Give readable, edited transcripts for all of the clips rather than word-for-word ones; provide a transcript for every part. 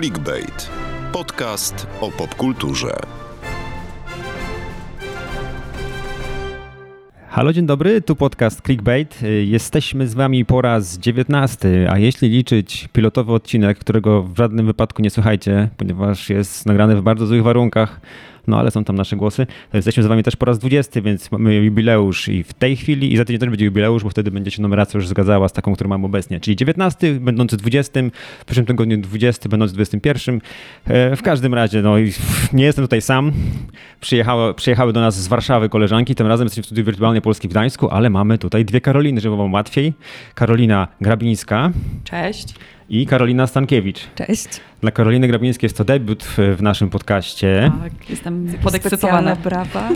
Clickbait. Podcast o popkulturze. Halo, dzień dobry, tu podcast Clickbait. Jesteśmy z wami po raz 19, a jeśli liczyć pilotowy odcinek, którego w żadnym wypadku nie słuchajcie, ponieważ jest nagrany w bardzo złych warunkach, no ale są tam nasze głosy. Jesteśmy z wami też po raz 20, więc mamy jubileusz i w tej chwili, i za tydzień też będzie jubileusz, bo wtedy będzie się numeracja już zgadzała z taką, którą mamy obecnie. Czyli 19 będący 20, w przyszłym tygodniu 20 będący 21. W każdym razie, no i nie jestem tutaj sam. Przyjechały do nas z Warszawy koleżanki, tym razem jesteśmy w studiu wirtualnej Polski w Gdańsku, ale mamy tutaj dwie Karoliny, żeby wam łatwiej. Karolina Grabińska. Cześć. I Karolina Stankiewicz. Cześć. Dla Karoliny Grabińskiej jest to debiut w naszym podcaście. Tak, jestem podekscytowana. Brawa.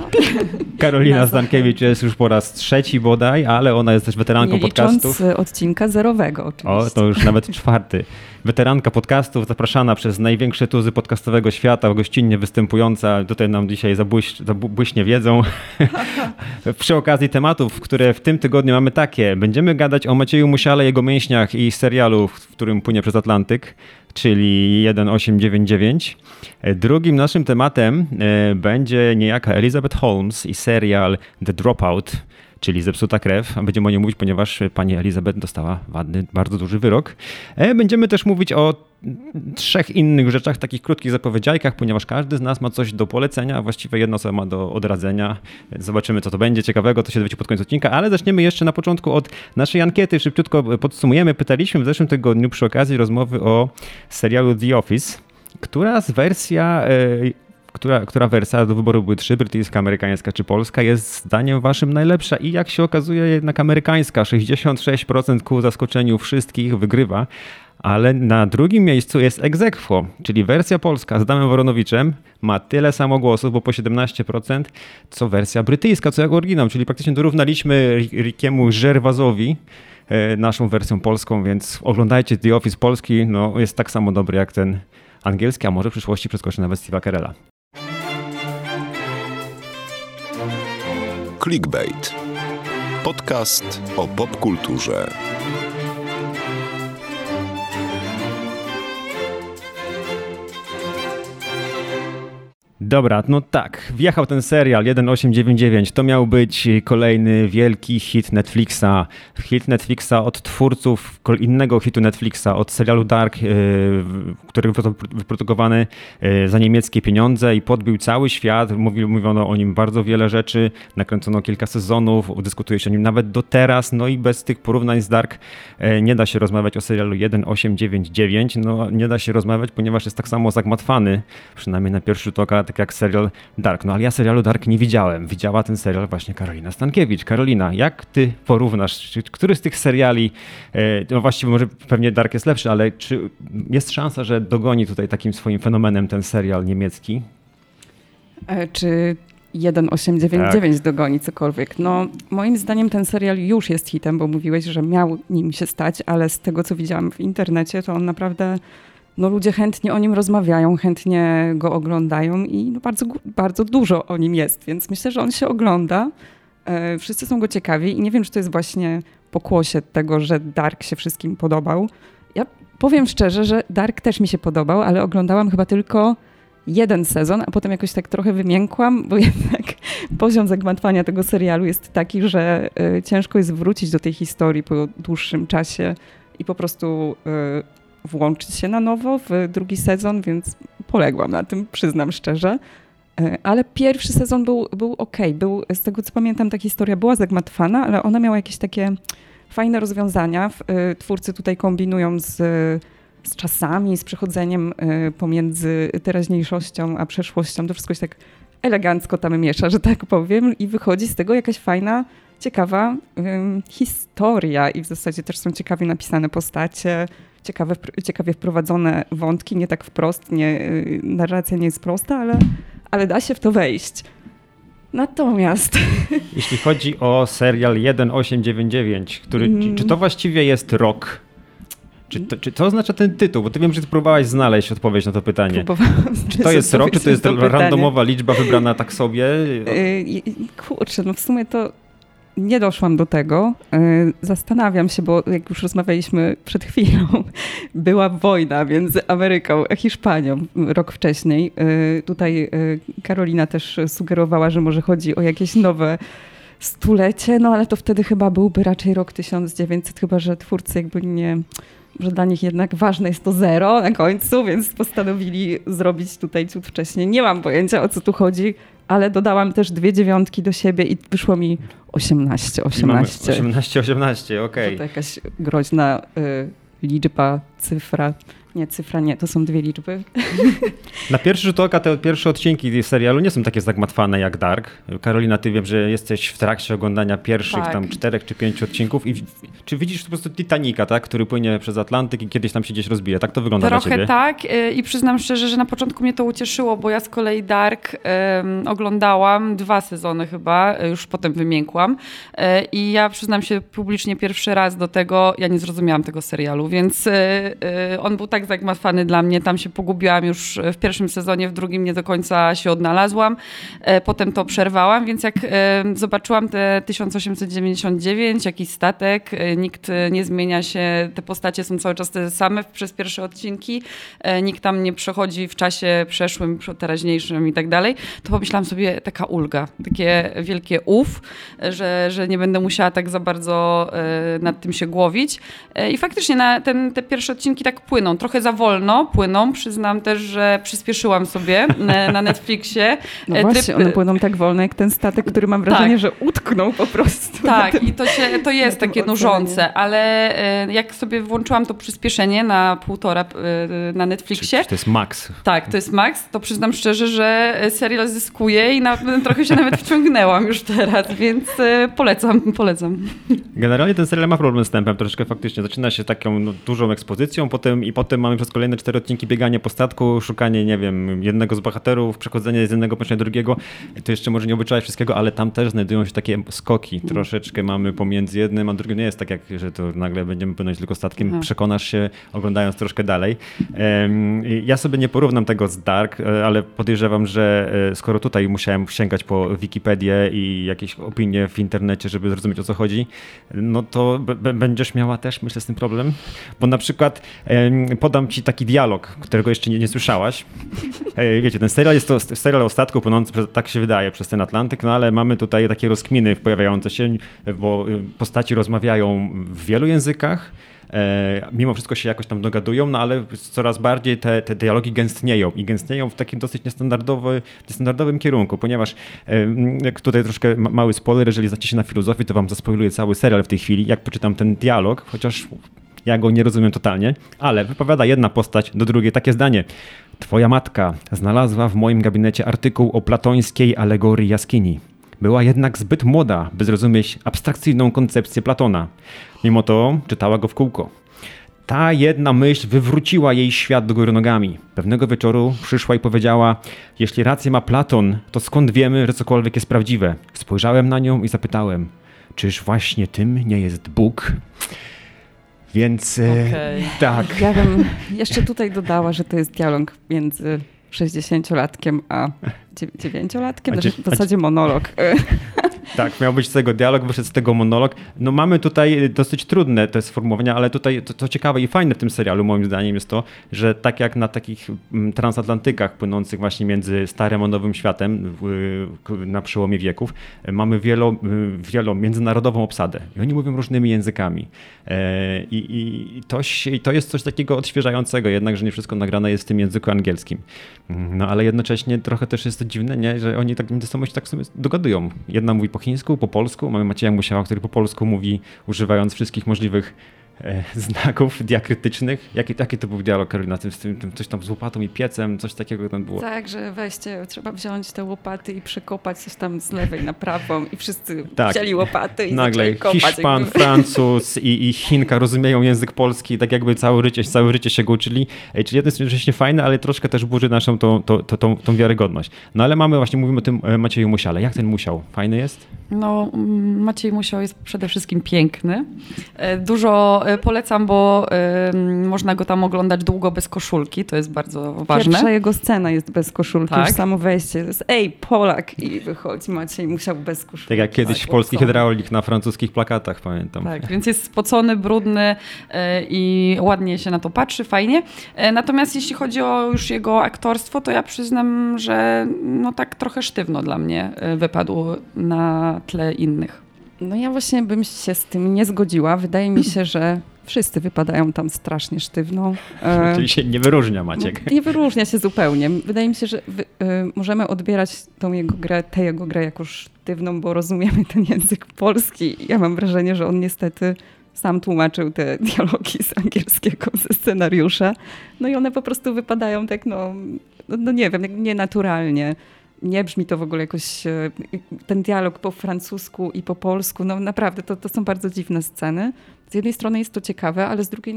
Karolina Stankiewicz jest już po raz trzeci bodaj, ale ona jest też weteranką podcastów. Odcinka zerowego oczywiście. O, to już nawet czwarty. Weteranka podcastów, zapraszana przez największe tuzy podcastowego świata, gościnnie występująca. Tutaj nam dzisiaj zabłyśnie wiedzą. Przy okazji tematów, które w tym tygodniu mamy takie. Będziemy gadać o Macieju Musiale, jego mięśniach i serialu, w którym płynie przez Atlantyk, czyli 1899. Drugim naszym tematem będzie niejaka Elizabeth Holmes i serial The Dropout, czyli Zepsuta Krew. Będziemy o niej mówić, ponieważ pani Elizabeth dostała ładny, bardzo duży wyrok. Będziemy też mówić o trzech innych rzeczach, takich krótkich zapowiedziajkach, ponieważ każdy z nas ma coś do polecenia, a właściwie jedna osoba ma do odradzenia. Zobaczymy, co to będzie ciekawego, to się dowiecie pod koniec odcinka, ale zaczniemy jeszcze na początku od naszej ankiety. Szybciutko podsumujemy. Pytaliśmy w zeszłym tygodniu przy okazji rozmowy o serialu The Office, która wersja, do wyboru były trzy, brytyjska, amerykańska czy polska, jest zdaniem waszym najlepsza i jak się okazuje jednak amerykańska, 66% ku zaskoczeniu wszystkich wygrywa, ale na drugim miejscu jest ex aequo, czyli wersja polska z Adamem Woronowiczem ma tyle samo głosów, bo po 17%, co wersja brytyjska, co jak oryginał, czyli praktycznie dorównaliśmy Rickiemu Gervaisowi naszą wersją polską, więc oglądajcie The Office polski, no jest tak samo dobry jak ten angielski, a może w przyszłości przeskoczy nawet Steve'a Carella. Clickbait. Podcast o popkulturze. Dobra, no tak, wjechał ten serial 1899, to miał być kolejny wielki hit Netflixa od twórców innego hitu Netflixa, od serialu Dark, który był wyprodukowany za niemieckie pieniądze i podbił cały świat, mówiono o nim bardzo wiele rzeczy, nakręcono kilka sezonów, dyskutuje się o nim nawet do teraz, no i bez tych porównań z Dark nie da się rozmawiać o serialu 1899, no nie da się rozmawiać, ponieważ jest tak samo zagmatwany, przynajmniej na pierwszy rzut oka, tak jak serial Dark. No ale ja serialu Dark nie widziałem. Widziała ten serial właśnie Karolina Stankiewicz. Karolina, jak ty porównasz, który z tych seriali, no właściwie może pewnie Dark jest lepszy, ale czy jest szansa, że dogoni tutaj takim swoim fenomenem ten serial niemiecki? Czy 1899 tak dogoni cokolwiek? No moim zdaniem ten serial już jest hitem, bo mówiłeś, że miał nim się stać, ale z tego co widziałam w internecie, to on naprawdę... No ludzie chętnie o nim rozmawiają, chętnie go oglądają i no bardzo, bardzo dużo o nim jest, więc myślę, że on się ogląda. Wszyscy są go ciekawi i nie wiem, czy to jest właśnie pokłosie tego, że Dark się wszystkim podobał. Ja powiem szczerze, że Dark też mi się podobał, ale oglądałam chyba tylko jeden sezon, a potem jakoś tak trochę wymiękłam, bo jednak poziom zagmatwania tego serialu jest taki, że ciężko jest wrócić do tej historii po dłuższym czasie i po prostu... włączyć się na nowo w drugi sezon, więc poległam na tym, przyznam szczerze. Ale pierwszy sezon był okej. Był, z tego co pamiętam, ta historia była zagmatwana, ale ona miała jakieś takie fajne rozwiązania. Twórcy tutaj kombinują z czasami, z przechodzeniem pomiędzy teraźniejszością a przeszłością. To wszystko się tak elegancko tam miesza, że tak powiem, i wychodzi z tego jakaś fajna, ciekawa historia. I w zasadzie też są ciekawie napisane postacie, ciekawie wprowadzone wątki, nie tak wprost, narracja nie jest prosta, ale da się w to wejść. Natomiast... Jeśli chodzi o serial 1899, czy to właściwie jest rok? Czy to oznacza ten tytuł? Bo ty wiem, że próbowałaś znaleźć odpowiedź na to pytanie. Czy to jest rok, czy to jest randomowa liczba wybrana tak sobie? Kurczę, no w sumie to... nie doszłam do tego. Zastanawiam się, bo jak już rozmawialiśmy przed chwilą, była wojna między Ameryką a Hiszpanią rok wcześniej. Tutaj Karolina też sugerowała, że może chodzi o jakieś nowe stulecie, no ale to wtedy chyba byłby raczej rok 1900, chyba że twórcy jakby nie... że dla nich jednak ważne jest to zero na końcu, więc postanowili zrobić tutaj ciut wcześniej. Nie mam pojęcia, o co tu chodzi, ale dodałam też 2 dziewiątki do siebie i wyszło mi 18. 18, 18, 18, okej. To jakaś groźna liczba, cyfra. Nie, cyfra nie, to są 2 liczby. Na pierwszy rzut oka te pierwsze odcinki serialu nie są takie zagmatwane jak Dark. Karolina, ty wiem, że jesteś w trakcie oglądania pierwszych tak. tam 4 czy 5 odcinków i czy widzisz po prostu Titanica, tak, który płynie przez Atlantyk i kiedyś tam się gdzieś rozbije. Tak to wygląda trochę dla ciebie? Tak i przyznam szczerze, że na początku mnie to ucieszyło, bo ja z kolei Dark oglądałam 2 sezony chyba, już potem wymiękłam i ja przyznam się publicznie pierwszy raz do tego, ja nie zrozumiałam tego serialu, więc on był tak zagmatwany dla mnie, tam się pogubiłam już w pierwszym sezonie, w drugim nie do końca się odnalazłam, potem to przerwałam, więc jak zobaczyłam te 1899, jakiś statek, nikt nie zmienia się, te postacie są cały czas te same przez pierwsze odcinki, nikt tam nie przechodzi w czasie przeszłym, teraźniejszym i tak dalej, to pomyślałam sobie, taka ulga, takie wielkie uff, że nie będę musiała tak za bardzo nad tym się głowić i faktycznie te pierwsze odcinki tak płyną, trochę za wolno płyną, przyznam też, że przyspieszyłam sobie na Netflixie. No właśnie, one płyną tak wolno jak ten statek, który mam wrażenie, tak. że utknął po prostu. Tak, i to jest takie nużące, ale jak sobie włączyłam to przyspieszenie na 1,5 na Netflixie. Czy to jest max. Tak, to jest max, to przyznam szczerze, że serial zyskuje i trochę się nawet wciągnęłam już teraz, więc polecam. Generalnie ten serial ma problem z tempem troszeczkę faktycznie. Zaczyna się taką dużą ekspozycją, potem mamy przez kolejne 4 odcinki bieganie po statku, szukanie, nie wiem, jednego z bohaterów, przechodzenie z jednego do drugiego. To jeszcze może nie obyczaje wszystkiego, ale tam też znajdują się takie skoki. Troszeczkę mamy pomiędzy jednym a drugim. Nie jest tak, jak, że to nagle będziemy płynąć tylko statkiem. Aha. Przekonasz się, oglądając troszkę dalej. Ja sobie nie porównam tego z Dark, ale podejrzewam, że skoro tutaj musiałem sięgać po Wikipedię i jakieś opinie w internecie, żeby zrozumieć, o co chodzi, no to będziesz miała też, myślę, z tym problem. Bo na przykład... podam ci taki dialog, którego jeszcze nie słyszałaś. Wiecie, ten serial jest to serial o statku płynący, tak się wydaje, przez ten Atlantyk, no ale mamy tutaj takie rozkminy pojawiające się, bo postaci rozmawiają w wielu językach, mimo wszystko się jakoś tam dogadują, no ale coraz bardziej te dialogi gęstnieją i gęstnieją w takim dosyć niestandardowym kierunku, ponieważ jak tutaj troszkę mały spoiler, jeżeli znacie się na filozofii, to wam zaspoiluję cały serial w tej chwili, jak poczytam ten dialog, chociaż ja go nie rozumiem totalnie, ale wypowiada jedna postać do drugiej takie zdanie. Twoja matka znalazła w moim gabinecie artykuł o platońskiej alegorii jaskini. Była jednak zbyt młoda, by zrozumieć abstrakcyjną koncepcję Platona. Mimo to czytała go w kółko. Ta jedna myśl wywróciła jej świat do góry nogami. Pewnego wieczoru przyszła i powiedziała, jeśli rację ma Platon, to skąd wiemy, że cokolwiek jest prawdziwe? Spojrzałem na nią i zapytałem, czyż właśnie tym nie jest Bóg? Więc tak. Ja bym jeszcze tutaj dodała, że to jest dialog między 60-latkiem a 9-latkiem. W zasadzie monolog. Tak, miał być z tego dialog, wyszedł z tego monolog. No mamy tutaj dosyć trudne te sformułowania, ale tutaj to ciekawe i fajne w tym serialu moim zdaniem jest to, że tak jak na takich transatlantykach płynących właśnie między starym a nowym światem na przełomie wieków, mamy wielomiędzynarodową obsadę i oni mówią różnymi językami. I to jest coś takiego odświeżającego jednak, że nie wszystko nagrane jest w tym języku angielskim. No ale jednocześnie trochę też jest to dziwne, nie? Że oni tak między sobą się tak sobie dogadują. Jedna mówi po chińsku, po polsku. Mamy Macieja Musiała, który po polsku mówi, używając wszystkich możliwych znaków diakrytycznych. Jaki to był dialog, Karolina? Coś tam z łopatą i piecem, coś takiego tam było. Tak, że weźcie, trzeba wziąć te łopaty i przekopać coś tam z lewej na prawą i wszyscy wzięli łopaty i nagle kopać. Hiszpan, jakby. Francuz i Chinka rozumieją język polski, tak jakby całe życie się go uczyli. Czyli jedno jest rzeczywiście fajne, ale troszkę też burzy naszą tą wiarygodność. No ale mówimy o tym Macieju Musiale. Jak ten Musiał? Fajny jest? No, Maciej Musiał jest przede wszystkim piękny. Dużo polecam, bo można go tam oglądać długo bez koszulki, to jest bardzo ważne. Pierwsza jego scena jest bez koszulki, tak. Już samo wejście, to jest ej, Polak i wychodzi Maciej Musiał bez koszulki. Tak jak kiedyś tak, polski hydraulik na francuskich plakatach, pamiętam. Tak, więc jest spocony, brudny i ładnie się na to patrzy, fajnie. Natomiast jeśli chodzi o już jego aktorstwo, to ja przyznam, że no tak trochę sztywno dla mnie wypadł na tle innych. No ja właśnie bym się z tym nie zgodziła. Wydaje mi się, że wszyscy wypadają tam strasznie sztywno. Czyli się nie wyróżnia Maciek. No, nie wyróżnia się zupełnie. Wydaje mi się, że możemy odbierać tę jego grę jako sztywną, bo rozumiemy ten język polski. Ja mam wrażenie, że on niestety sam tłumaczył te dialogi z angielskiego, ze scenariusza. No i one po prostu wypadają tak, no nie wiem, nienaturalnie. Nie brzmi to w ogóle jakoś, ten dialog po francusku i po polsku, no naprawdę, to są bardzo dziwne sceny. Z jednej strony jest to ciekawe, ale z drugiej,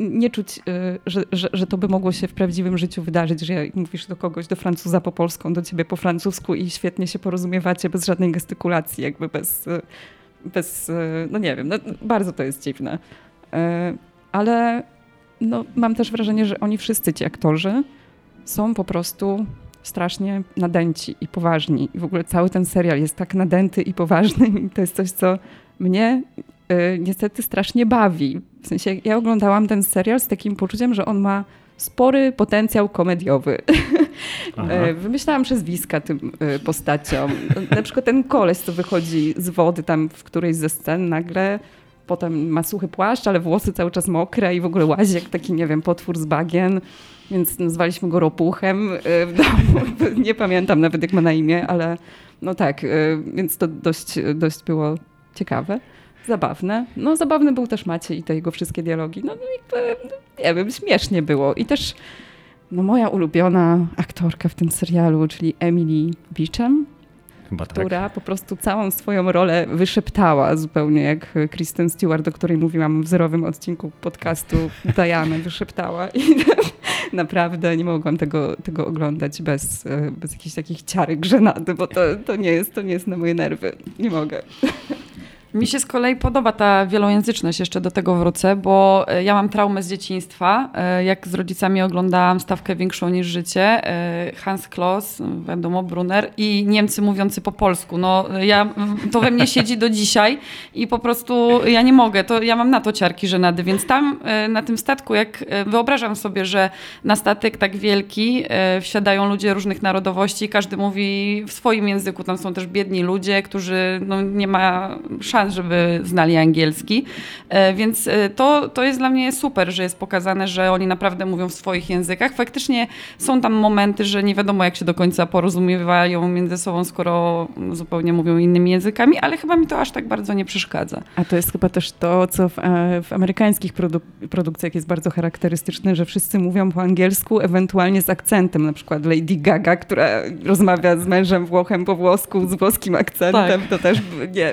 nie czuć, że to by mogło się w prawdziwym życiu wydarzyć, że mówisz do kogoś, do Francuza po polsku, do ciebie po francusku i świetnie się porozumiewacie bez żadnej gestykulacji, jakby bez bardzo to jest dziwne. Ale mam też wrażenie, że oni wszyscy ci aktorzy są po prostu strasznie nadęci i poważni. I w ogóle cały ten serial jest tak nadęty i poważny i to jest coś, co mnie niestety strasznie bawi. W sensie ja oglądałam ten serial z takim poczuciem, że on ma spory potencjał komediowy. Wymyślałam przezwiska tym postaciom. Na przykład ten koleś, co wychodzi z wody tam w którejś ze scen nagle, potem ma suchy płaszcz, ale włosy cały czas mokre i w ogóle łazi jak taki, potwór z bagien. Więc nazwaliśmy go Ropuchem w domu. Nie pamiętam nawet, jak ma na imię, ale więc to dość było ciekawe, zabawne. No zabawny był też Maciej i te jego wszystkie dialogi. Śmiesznie było. I też moja ulubiona aktorka w tym serialu, czyli Emily Beacham, która po prostu całą swoją rolę wyszeptała, zupełnie jak Kristen Stewart, o której mówiłam w zerowym odcinku podcastu Diana, wyszeptała. I naprawdę nie mogłam tego oglądać bez jakichś takich ciarek żenady, bo to nie jest na moje nerwy. Nie mogę. Mi się z kolei podoba ta wielojęzyczność, jeszcze do tego wrócę, bo ja mam traumę z dzieciństwa. Jak z rodzicami oglądałam Stawkę większą niż życie, Hans Kloss, wiadomo, Brunner i Niemcy mówiący po polsku. To we mnie siedzi do dzisiaj i po prostu ja nie mogę. Ja mam na to ciarki żenady, więc tam na tym statku, jak wyobrażam sobie, że na statek tak wielki wsiadają ludzie różnych narodowości, każdy mówi w swoim języku, tam są też biedni ludzie, którzy nie ma szans, żeby znali angielski. Więc to jest dla mnie super, że jest pokazane, że oni naprawdę mówią w swoich językach. Faktycznie są tam momenty, że nie wiadomo jak się do końca porozumiewają między sobą, skoro zupełnie mówią innymi językami, ale chyba mi to aż tak bardzo nie przeszkadza. A to jest chyba też to, co w amerykańskich produkcjach jest bardzo charakterystyczne, że wszyscy mówią po angielsku, ewentualnie z akcentem, na przykład Lady Gaga, która rozmawia z mężem Włochem po włosku, z włoskim akcentem, tak. To też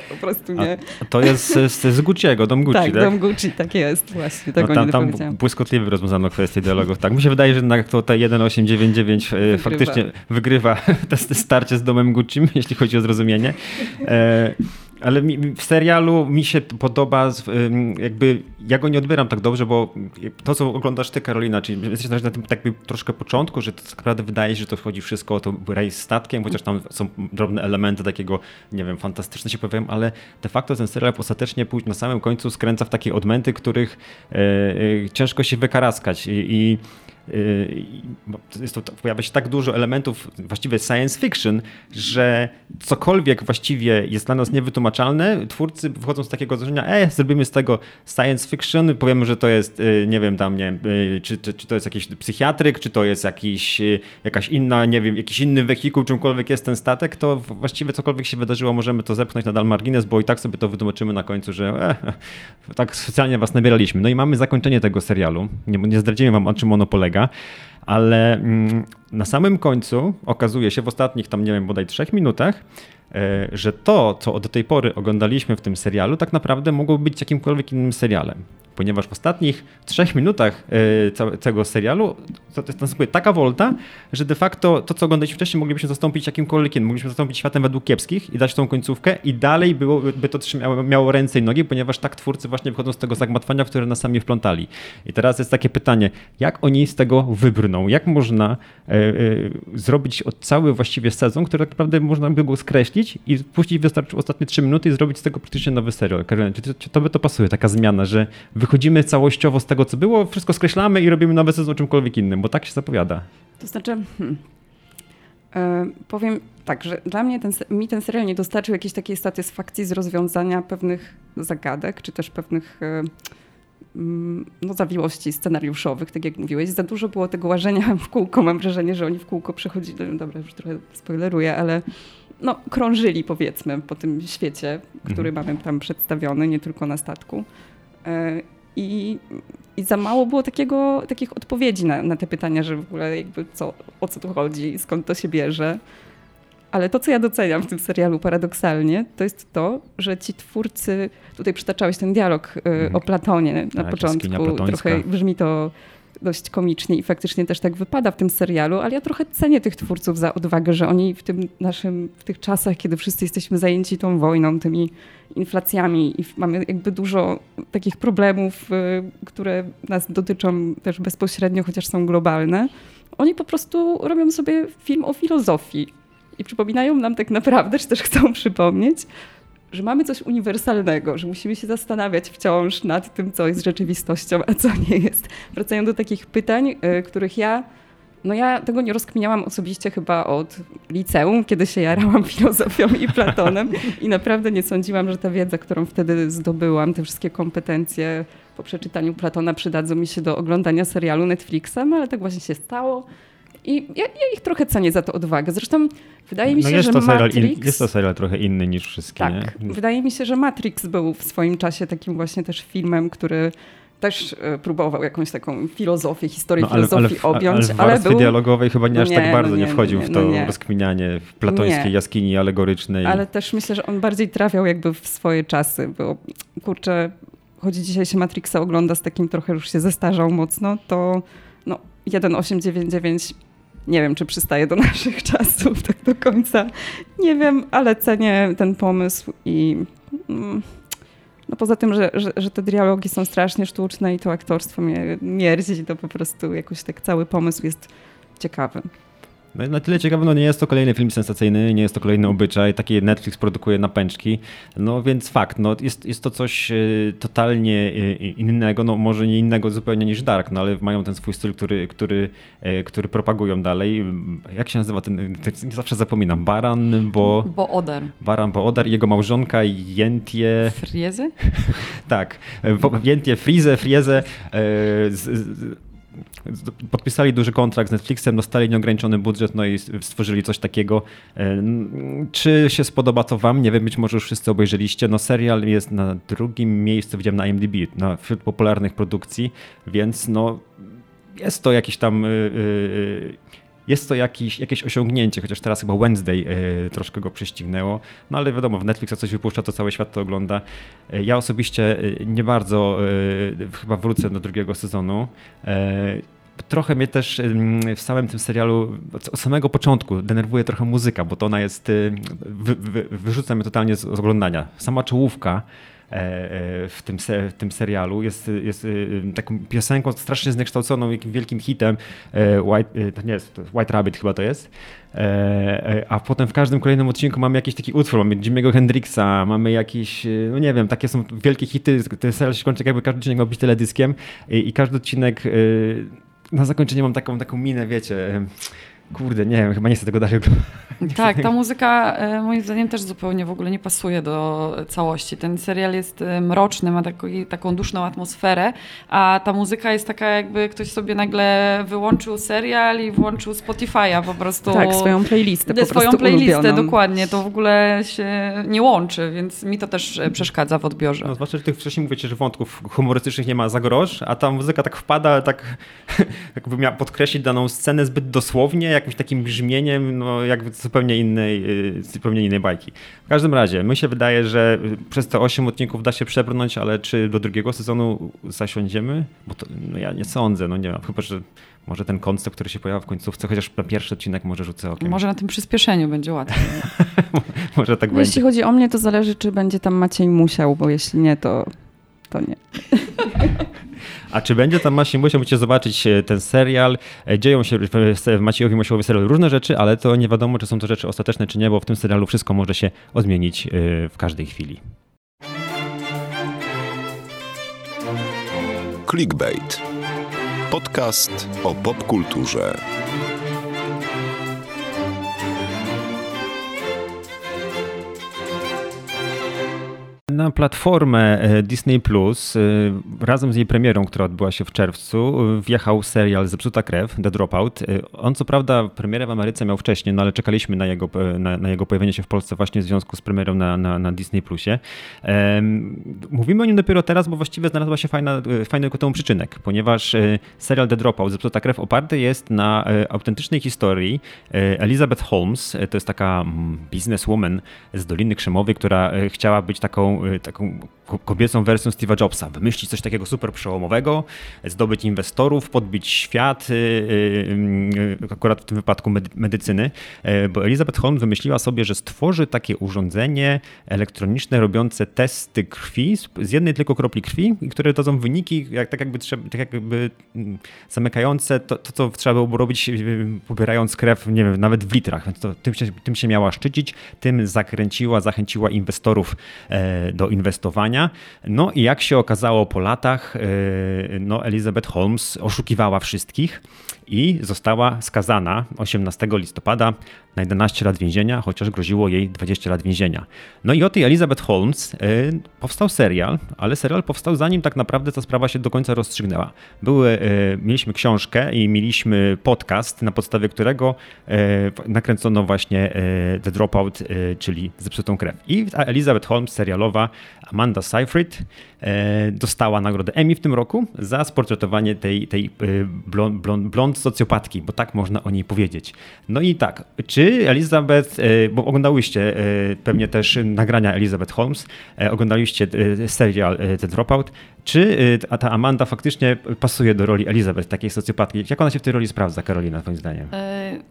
po prostu nie. A to jest z Gucci'ego, Dom Gucci, tak? Tak, Dom Gucci, tak jest, właśnie. Tego tam błyskotliwie rozwiązano kwestię dialogów. Tak, mi się wydaje, że jednak to 1899 faktycznie wygrywa to starcie z Domem Gucci, jeśli chodzi o zrozumienie. Ale w serialu mi się podoba, jakby ja go nie odbieram tak dobrze, bo to, co oglądasz ty, Karolina, czyli jesteś na tym tak troszkę początku, że to tak naprawdę wydaje się, że to chodzi wszystko o to rejs statkiem, chociaż tam są drobne elementy takiego, fantastyczne się pojawiają, ale de facto ten serial ostatecznie na samym końcu skręca w takie odmęty, których ciężko się wykaraskać pojawia się tak dużo elementów właściwie science fiction, że cokolwiek właściwie jest dla nas niewytłumaczalne, twórcy wychodzą z takiego założenia, zrobimy z tego science fiction, powiemy, że to jest, czy to jest jakiś psychiatryk, czy to jest jakiś inny wehikuł, czymkolwiek jest ten statek, to właściwie cokolwiek się wydarzyło, możemy to zepchnąć nadal margines, bo i tak sobie to wytłumaczymy na końcu, że tak specjalnie was nabieraliśmy. No i mamy zakończenie tego serialu. Nie zdradzimy wam, o czym ono polega. Ale na samym końcu okazuje się w ostatnich bodaj 3 minutach, że to, co do tej pory oglądaliśmy w tym serialu, tak naprawdę mogło być jakimkolwiek innym serialem. ponieważ w ostatnich 3 minutach całego serialu następuje taka wolta, że de facto to, co oglądaliśmy wcześniej, moglibyśmy zastąpić jakimkolwiek, moglibyśmy zastąpić światem według kiepskich i dać tą końcówkę i dalej by to miało ręce i nogi, ponieważ tak twórcy właśnie wychodzą z tego zagmatwania, w które nas sami wplątali. I teraz jest takie pytanie, jak oni z tego wybrną? Jak można zrobić od cały właściwie sezon, który tak naprawdę można by go skreślić i puścić wystarczy ostatnie 3 minuty i zrobić z tego praktycznie nowy serial? Karolina, czy tobie to pasuje, taka zmiana, że wychodzimy całościowo z tego, co było, wszystko skreślamy i robimy nowy sezon o czymkolwiek innym, bo tak się zapowiada. To znaczy, powiem tak, że dla mnie ten serial nie dostarczył jakiejś takiej satysfakcji z rozwiązania pewnych zagadek, czy też pewnych zawiłości scenariuszowych, tak jak mówiłeś. Za dużo było tego łażenia w kółko. Mam wrażenie, że oni w kółko przechodzili, dobra, już trochę spoileruję, ale krążyli powiedzmy po tym świecie, który mamy tam przedstawiony, nie tylko na statku. I za mało było takich odpowiedzi na te pytania, że w ogóle jakby o co tu chodzi, skąd to się bierze. Ale to, co ja doceniam w tym serialu paradoksalnie, to jest to, że ci twórcy, tutaj przytaczałeś ten dialog o Platonie na początku, trochę brzmi to dość komicznie i faktycznie też tak wypada w tym serialu, ale ja trochę cenię tych twórców za odwagę, że oni w tych czasach, kiedy wszyscy jesteśmy zajęci tą wojną, tymi inflacjami i mamy jakby dużo takich problemów, które nas dotyczą też bezpośrednio, chociaż są globalne, oni po prostu robią sobie film o filozofii i przypominają nam tak naprawdę, czy też chcą przypomnieć, że mamy coś uniwersalnego, że musimy się zastanawiać wciąż nad tym, co jest rzeczywistością, a co nie jest. Wracają do takich pytań, których ja tego nie rozkminiałam osobiście chyba od liceum, kiedy się jarałam filozofią i Platonem i naprawdę nie sądziłam, że ta wiedza, którą wtedy zdobyłam, te wszystkie kompetencje po przeczytaniu Platona przydadzą mi się do oglądania serialu Netflixa, ale tak właśnie się stało. I ja ich trochę cenię za to odwagę. Zresztą wydaje mi się, że Matrix... jest to serial trochę inny niż wszystkie. Tak. Nie? Wydaje mi się, że Matrix był w swoim czasie takim właśnie też filmem, który też próbował jakąś taką filozofię, historię filozofii objąć. Ale w warstwie dialogowej chyba nie aż tak bardzo nie wchodził w to rozkminianie w platońskiej jaskini alegorycznej. Ale też myślę, że on bardziej trafiał jakby w swoje czasy, bo kurczę, choć dzisiaj się Matrixa ogląda z takim trochę już się zestarzał mocno, to 1899... Nie wiem, czy przystaje do naszych czasów tak do końca. Nie wiem, ale cenię ten pomysł i poza tym, że te dialogi są strasznie sztuczne i to aktorstwo mnie mierzi, to po prostu jakoś tak cały pomysł jest ciekawy. Na tyle ciekawe, nie jest to kolejny film sensacyjny, nie jest to kolejny obyczaj, taki Netflix produkuje napęczki, więc fakt, jest to coś totalnie innego, może nie innego zupełnie niż Dark, ale mają ten swój styl, który propagują dalej. Jak się nazywa ten, zawsze zapominam, Baran, bo Oder. Baran, bo Oder, jego małżonka Jentje... Frieze? Tak, Jentje Frieze, podpisali duży kontrakt z Netflixem, dostali nieograniczony budżet, i stworzyli coś takiego. Czy się spodoba to wam? Nie wiem, być może już wszyscy obejrzeliście. Serial jest na drugim miejscu, widziałem na IMDb, wśród popularnych produkcji, więc jest to jakiś tam... Jest to jakieś osiągnięcie, chociaż teraz chyba Wednesday troszkę go prześcignęło. Ale wiadomo, w Netflix coś wypuszcza, to cały świat to ogląda. Ja osobiście nie bardzo chyba wrócę do drugiego sezonu. Trochę mnie też w samym tym serialu od samego początku denerwuje trochę muzyka, bo to ona jest... wyrzuca mnie totalnie z oglądania. Sama czołówka w tym serialu jest taką piosenką strasznie zniekształconą, jakim wielkim hitem. White Rabbit chyba to jest. A potem w każdym kolejnym odcinku mamy jakiś taki utwór, mamy Jimmy'ego Hendrixa, mamy jakieś, nie wiem, takie są wielkie hity. Ten serial się kończy, jakby każdy odcinek miał być teledyskiem i każdy odcinek na zakończenie mam taką minę, wiecie... Kurde, nie wiem, chyba nie chcę tego dalej oglądać. Tak, ta muzyka moim zdaniem też zupełnie w ogóle nie pasuje do całości. Ten serial jest mroczny, ma taką duszną atmosferę, a ta muzyka jest taka, jakby ktoś sobie nagle wyłączył serial i włączył Spotify'a po prostu. Tak, swoją playlistę po prostu ulubioną. Dokładnie. To w ogóle się nie łączy, więc mi to też przeszkadza w odbiorze. Zwłaszcza, że tych wcześniej mówicie, że wątków humorystycznych nie ma za grosz, a ta muzyka tak wpada, tak jakby miała podkreślić daną scenę zbyt dosłownie, jakimś takim brzmieniem, no jakby zupełnie innej bajki. W każdym razie, mi się wydaje, że przez te 8 odcinków da się przebrnąć, ale czy do drugiego sezonu zasiądziemy? Bo to, no ja nie sądzę, no nie wiem, chyba że może ten koncept, który się pojawia w końcówce, chociaż na pierwszy odcinek może rzucę okiem. Może na tym przyspieszeniu będzie łatwiej. Może tak będzie. Jeśli chodzi o mnie, to zależy, czy będzie tam Maciej Musiał, bo jeśli nie, to nie. A czy będzie tam Maciej Musiał? Musicie zobaczyć ten serial. Dzieją się w Maciejowi Musiałowi serialu różne rzeczy, ale to nie wiadomo, czy są to rzeczy ostateczne, czy nie, bo w tym serialu wszystko może się odmienić w każdej chwili. Clickbait. Podcast o popkulturze. Na platformę Disney+, razem z jej premierą, która odbyła się w czerwcu, wjechał serial Zepsuta Krew, The Dropout. On co prawda premierę w Ameryce miał wcześniej, no ale czekaliśmy na jego pojawienie się w Polsce właśnie w związku z premierą na Disney+. Mówimy o nim dopiero teraz, bo właściwie znalazła się fajny ku temu przyczynek, ponieważ serial The Dropout, Zepsuta Krew oparty jest na autentycznej historii Elizabeth Holmes. To jest taka bizneswoman z Doliny Krzemowej, która chciała być taką kobiecą wersją Steve'a Jobsa, wymyślić coś takiego super przełomowego, zdobyć inwestorów, podbić świat, akurat w tym wypadku medycyny, bo Elizabeth Holmes wymyśliła sobie, że stworzy takie urządzenie elektroniczne robiące testy krwi, z jednej tylko kropli krwi, które dadzą wyniki, tak jakby zamykające to, co trzeba było robić, pobierając krew, nie wiem, nawet w litrach, więc to, tym się miała szczycić, tym zachęciła inwestorów do inwestowania. No i jak się okazało po latach, no Elizabeth Holmes oszukiwała wszystkich i została skazana 18 listopada na 11 lat więzienia, chociaż groziło jej 20 lat więzienia. No i o tej Elizabeth Holmes powstał serial, ale serial powstał zanim tak naprawdę ta sprawa się do końca rozstrzygnęła. Mieliśmy książkę i mieliśmy podcast, na podstawie którego nakręcono właśnie The Dropout, czyli Zepsutą krew. I Elizabeth Holmes serialowa Amanda Seyfried dostała nagrodę Emmy w tym roku za sportretowanie tej blond socjopatki, bo tak można o niej powiedzieć. No i tak, czy Elizabeth, bo oglądałyście pewnie też nagrania Elizabeth Holmes, oglądaliście serial The Dropout, czy ta Amanda faktycznie pasuje do roli Elizabeth, takiej socjopatki? Jak ona się w tej roli sprawdza, Karolina, twoim zdaniem?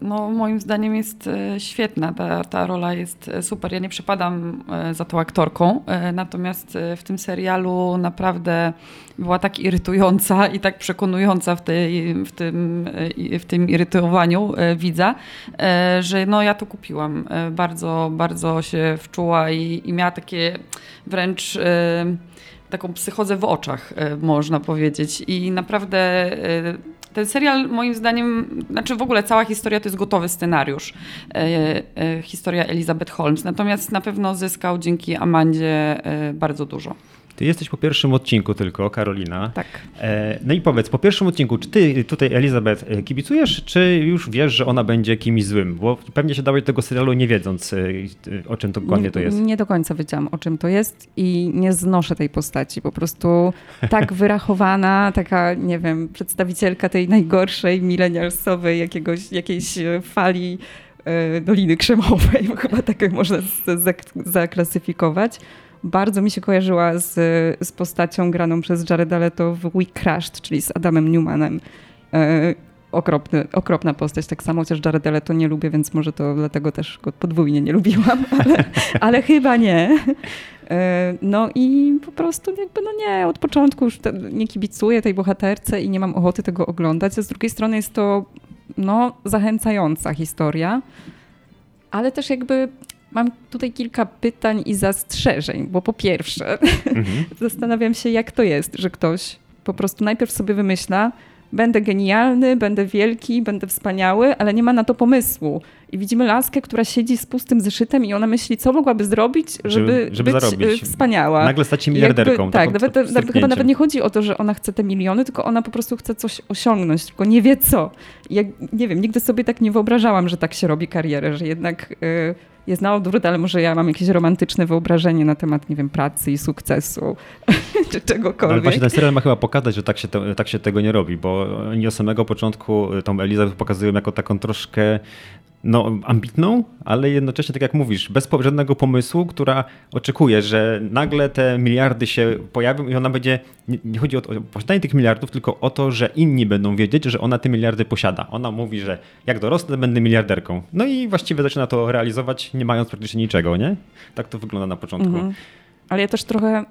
No moim zdaniem jest świetna, ta rola jest super. Ja nie przepadam za tą aktorką, natomiast w tym serialu naprawdę była tak irytująca i tak przekonująca w tym irytowaniu widza, że no ja to kupiłam. Bardzo, bardzo się wczuła i miała takie wręcz taką psychozę w oczach, można powiedzieć. I naprawdę ten serial moim zdaniem, znaczy w ogóle cała historia to jest gotowy scenariusz. Historia Elizabeth Holmes. Natomiast na pewno zyskał dzięki Amandzie bardzo dużo. Ty jesteś po pierwszym odcinku tylko, Karolina. Tak. No i powiedz, po pierwszym odcinku, czy ty tutaj Elizabeth kibicujesz, czy już wiesz, że ona będzie kimś złym? Bo pewnie się dałeś do tego serialu nie wiedząc, o czym dokładnie to jest. Nie do końca wiedziałam, o czym to jest i nie znoszę tej postaci. Po prostu tak wyrachowana, taka, nie wiem, przedstawicielka tej najgorszej, milenialsowej, jakiejś fali Doliny Krzemowej, bo chyba tak można zaklasyfikować. Bardzo mi się kojarzyła z postacią graną przez Jareda Leto w We Crashed, czyli z Adamem Newmanem. Okropna postać, tak samo, chociaż Jareda Leto nie lubię, więc może to dlatego też go podwójnie nie lubiłam, ale chyba nie. No i po prostu jakby nie, od początku już nie kibicuję tej bohaterce i nie mam ochoty tego oglądać. A z drugiej strony jest to zachęcająca historia, ale też jakby mam tutaj kilka pytań i zastrzeżeń, bo po pierwsze zastanawiam się, jak to jest, że ktoś po prostu najpierw sobie wymyśla, będę genialny, będę wielki, będę wspaniały, ale nie ma na to pomysłu. I widzimy laskę, która siedzi z pustym zeszytem i ona myśli, co mogłaby zrobić, żeby być zarobić. Wspaniała. Nagle stać się miliarderką. Jakby, tak, chyba nawet nie chodzi o to, że ona chce te miliony, tylko ona po prostu chce coś osiągnąć, tylko nie wie co. Ja, nie wiem, nigdy sobie tak nie wyobrażałam, że tak się robi karierę, że jednak jest na odwrót, ale może ja mam jakieś romantyczne wyobrażenie na temat, nie wiem, pracy i sukcesu czy czegokolwiek. Ale właśnie ten serial ma chyba pokazać, że tak się tego nie robi, bo oni od samego początku tą Elizabeth pokazują jako taką troszkę ambitną, ale jednocześnie, tak jak mówisz, bez żadnego pomysłu, która oczekuje, że nagle te miliardy się pojawią i ona będzie, nie chodzi o posiadanie tych miliardów, tylko o to, że inni będą wiedzieć, że ona te miliardy posiada. Ona mówi, że jak dorosnę, będę miliarderką. No i właściwie zaczyna to realizować, nie mając praktycznie niczego, nie? Tak to wygląda na początku. Mhm. Ale ja też trochę,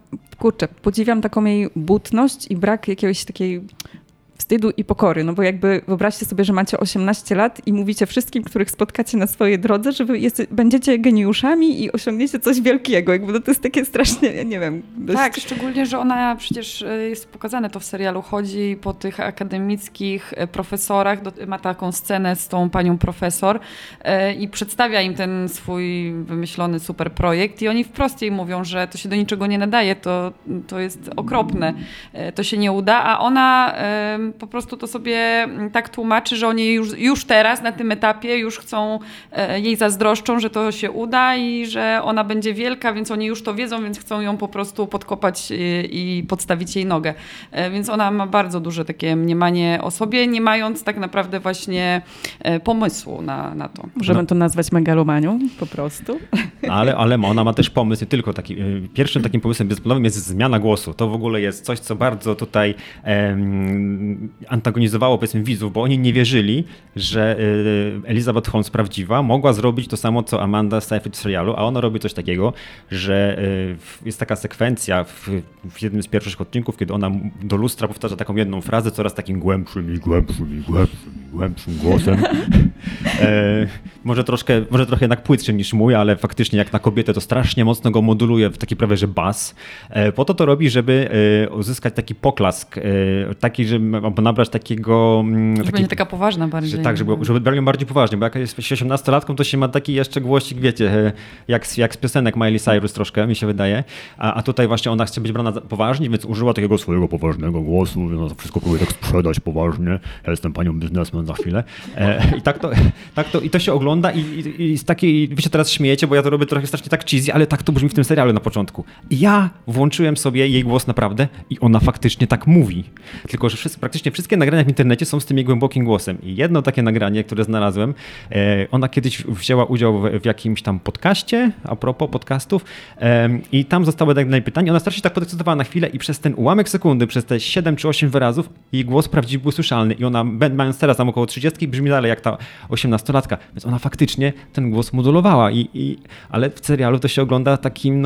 podziwiam taką jej butność i brak jakiegoś takiej wstydu i pokory, no bo jakby wyobraźcie sobie, że macie 18 lat i mówicie wszystkim, których spotkacie na swojej drodze, że wy będziecie geniuszami i osiągniecie coś wielkiego. Jakby to jest takie strasznie, nie wiem. Dość... Tak, szczególnie, że ona przecież jest pokazane to w serialu, chodzi po tych akademickich profesorach, ma taką scenę z tą panią profesor i przedstawia im ten swój wymyślony super projekt i oni wprost jej mówią, że to się do niczego nie nadaje, to jest okropne, to się nie uda, a ona po prostu to sobie tak tłumaczy, że oni już teraz na tym etapie już chcą, jej zazdroszczą, że to się uda i że ona będzie wielka, więc oni już to wiedzą, więc chcą ją po prostu podkopać i podstawić jej nogę. Więc ona ma bardzo duże takie mniemanie o sobie, nie mając tak naprawdę właśnie pomysłu na to. Możemy to nazwać megalomanią po prostu. Ale ona ma też pomysł, nie tylko taki. Pierwszym takim pomysłem bezpodobnym jest zmiana głosu. To w ogóle jest coś, co bardzo tutaj antagonizowało, powiedzmy, widzów, bo oni nie wierzyli, że Elizabeth Holmes prawdziwa mogła zrobić to samo, co Amanda Seyfried w serialu, a ona robi coś takiego, że jest taka sekwencja w jednym z pierwszych odcinków, kiedy ona do lustra powtarza taką jedną frazę coraz takim głębszym głosem. Może trochę jednak płytszym niż mój, ale faktycznie jak na kobietę to strasznie mocno go moduluje w taki prawie, że bas. Po to robi, żeby uzyskać taki poklask, taki, żeby nabrać takiego... Że będzie taka poważna bardziej. Tak, żeby brali ją bardziej poważnie, bo jak jest 18-latką, to się ma taki jeszcze głosik, wiecie, jak z piosenek Miley Cyrus troszkę, mi się wydaje. A tutaj właśnie ona chce być brana poważnie, więc użyła takiego swojego poważnego głosu, no wszystko próbuje tak sprzedać poważnie, ja jestem panią biznesmen za chwilę. I to się ogląda i z takiej... Wy się teraz śmiejecie, bo ja to robię trochę strasznie tak cheesy, ale tak to brzmi w tym serialu na początku. I ja włączyłem sobie jej głos naprawdę i ona faktycznie tak mówi. Tylko że praktycznie wszystkie nagrania w internecie są z tym jej głębokim głosem. I jedno takie nagranie, które znalazłem, ona kiedyś wzięła udział w jakimś tam podcaście, a propos podcastów, i tam zostały tak pytanie. Ona strasznie tak podekscytowała na chwilę i przez ten ułamek sekundy, przez te 7 czy 8 wyrazów, jej głos prawdziwie był słyszalny. I ona, mając teraz tam około 30, brzmi dalej jak ta 18-latka. Więc ona faktycznie ten głos modulowała. Ale w serialu to się ogląda takim,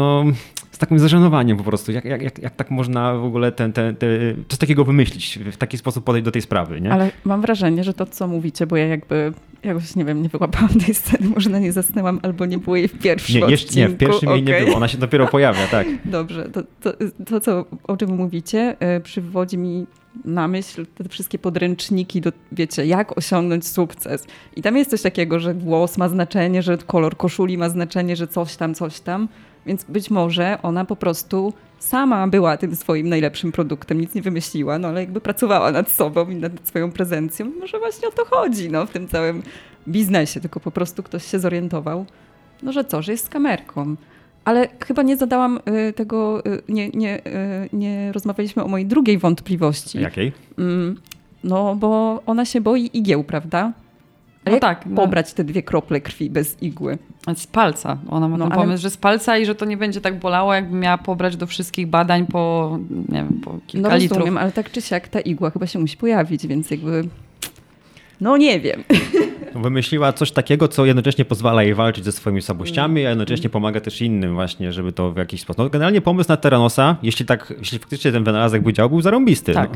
z takim zażenowaniem po prostu. Jak tak można w ogóle coś takiego wymyślić, w taki sposób podejść do tej sprawy, nie? Ale mam wrażenie, że to, co mówicie, bo ja jakby jakoś, nie wiem, nie wyłapałam tej sceny, może na niej zasnęłam, albo nie było jej w pierwszym odcinku. Nie, w pierwszym jej nie było, ona się dopiero pojawia, tak. Dobrze, o czym mówicie, przywodzi mi na myśl te wszystkie podręczniki do, wiecie, jak osiągnąć sukces. I tam jest coś takiego, że głos ma znaczenie, że kolor koszuli ma znaczenie, że coś tam. Więc być może ona po prostu sama była tym swoim najlepszym produktem, nic nie wymyśliła, ale jakby pracowała nad sobą i nad swoją prezencją. Może właśnie o to chodzi, w tym całym biznesie, tylko po prostu ktoś się zorientował, że jest z kamerką. Ale chyba nie zadałam tego, nie rozmawialiśmy o mojej drugiej wątpliwości. Jakiej? Bo ona się boi igieł, prawda? No jak tak, pobrać te dwie krople krwi bez igły? Z palca. Ona ma ten pomysł, że z palca i że to nie będzie tak bolało, jakby miała pobrać do wszystkich badań po kilka litrów. No rozumiem, ale tak czy siak ta igła chyba się musi pojawić, więc jakby... nie wiem. Wymyśliła coś takiego, co jednocześnie pozwala jej walczyć ze swoimi słabościami, a jednocześnie pomaga też innym właśnie, żeby to w jakiś sposób... Generalnie pomysł na Teranosa, jeśli faktycznie ten wynalazek był zarąbisty. Tak.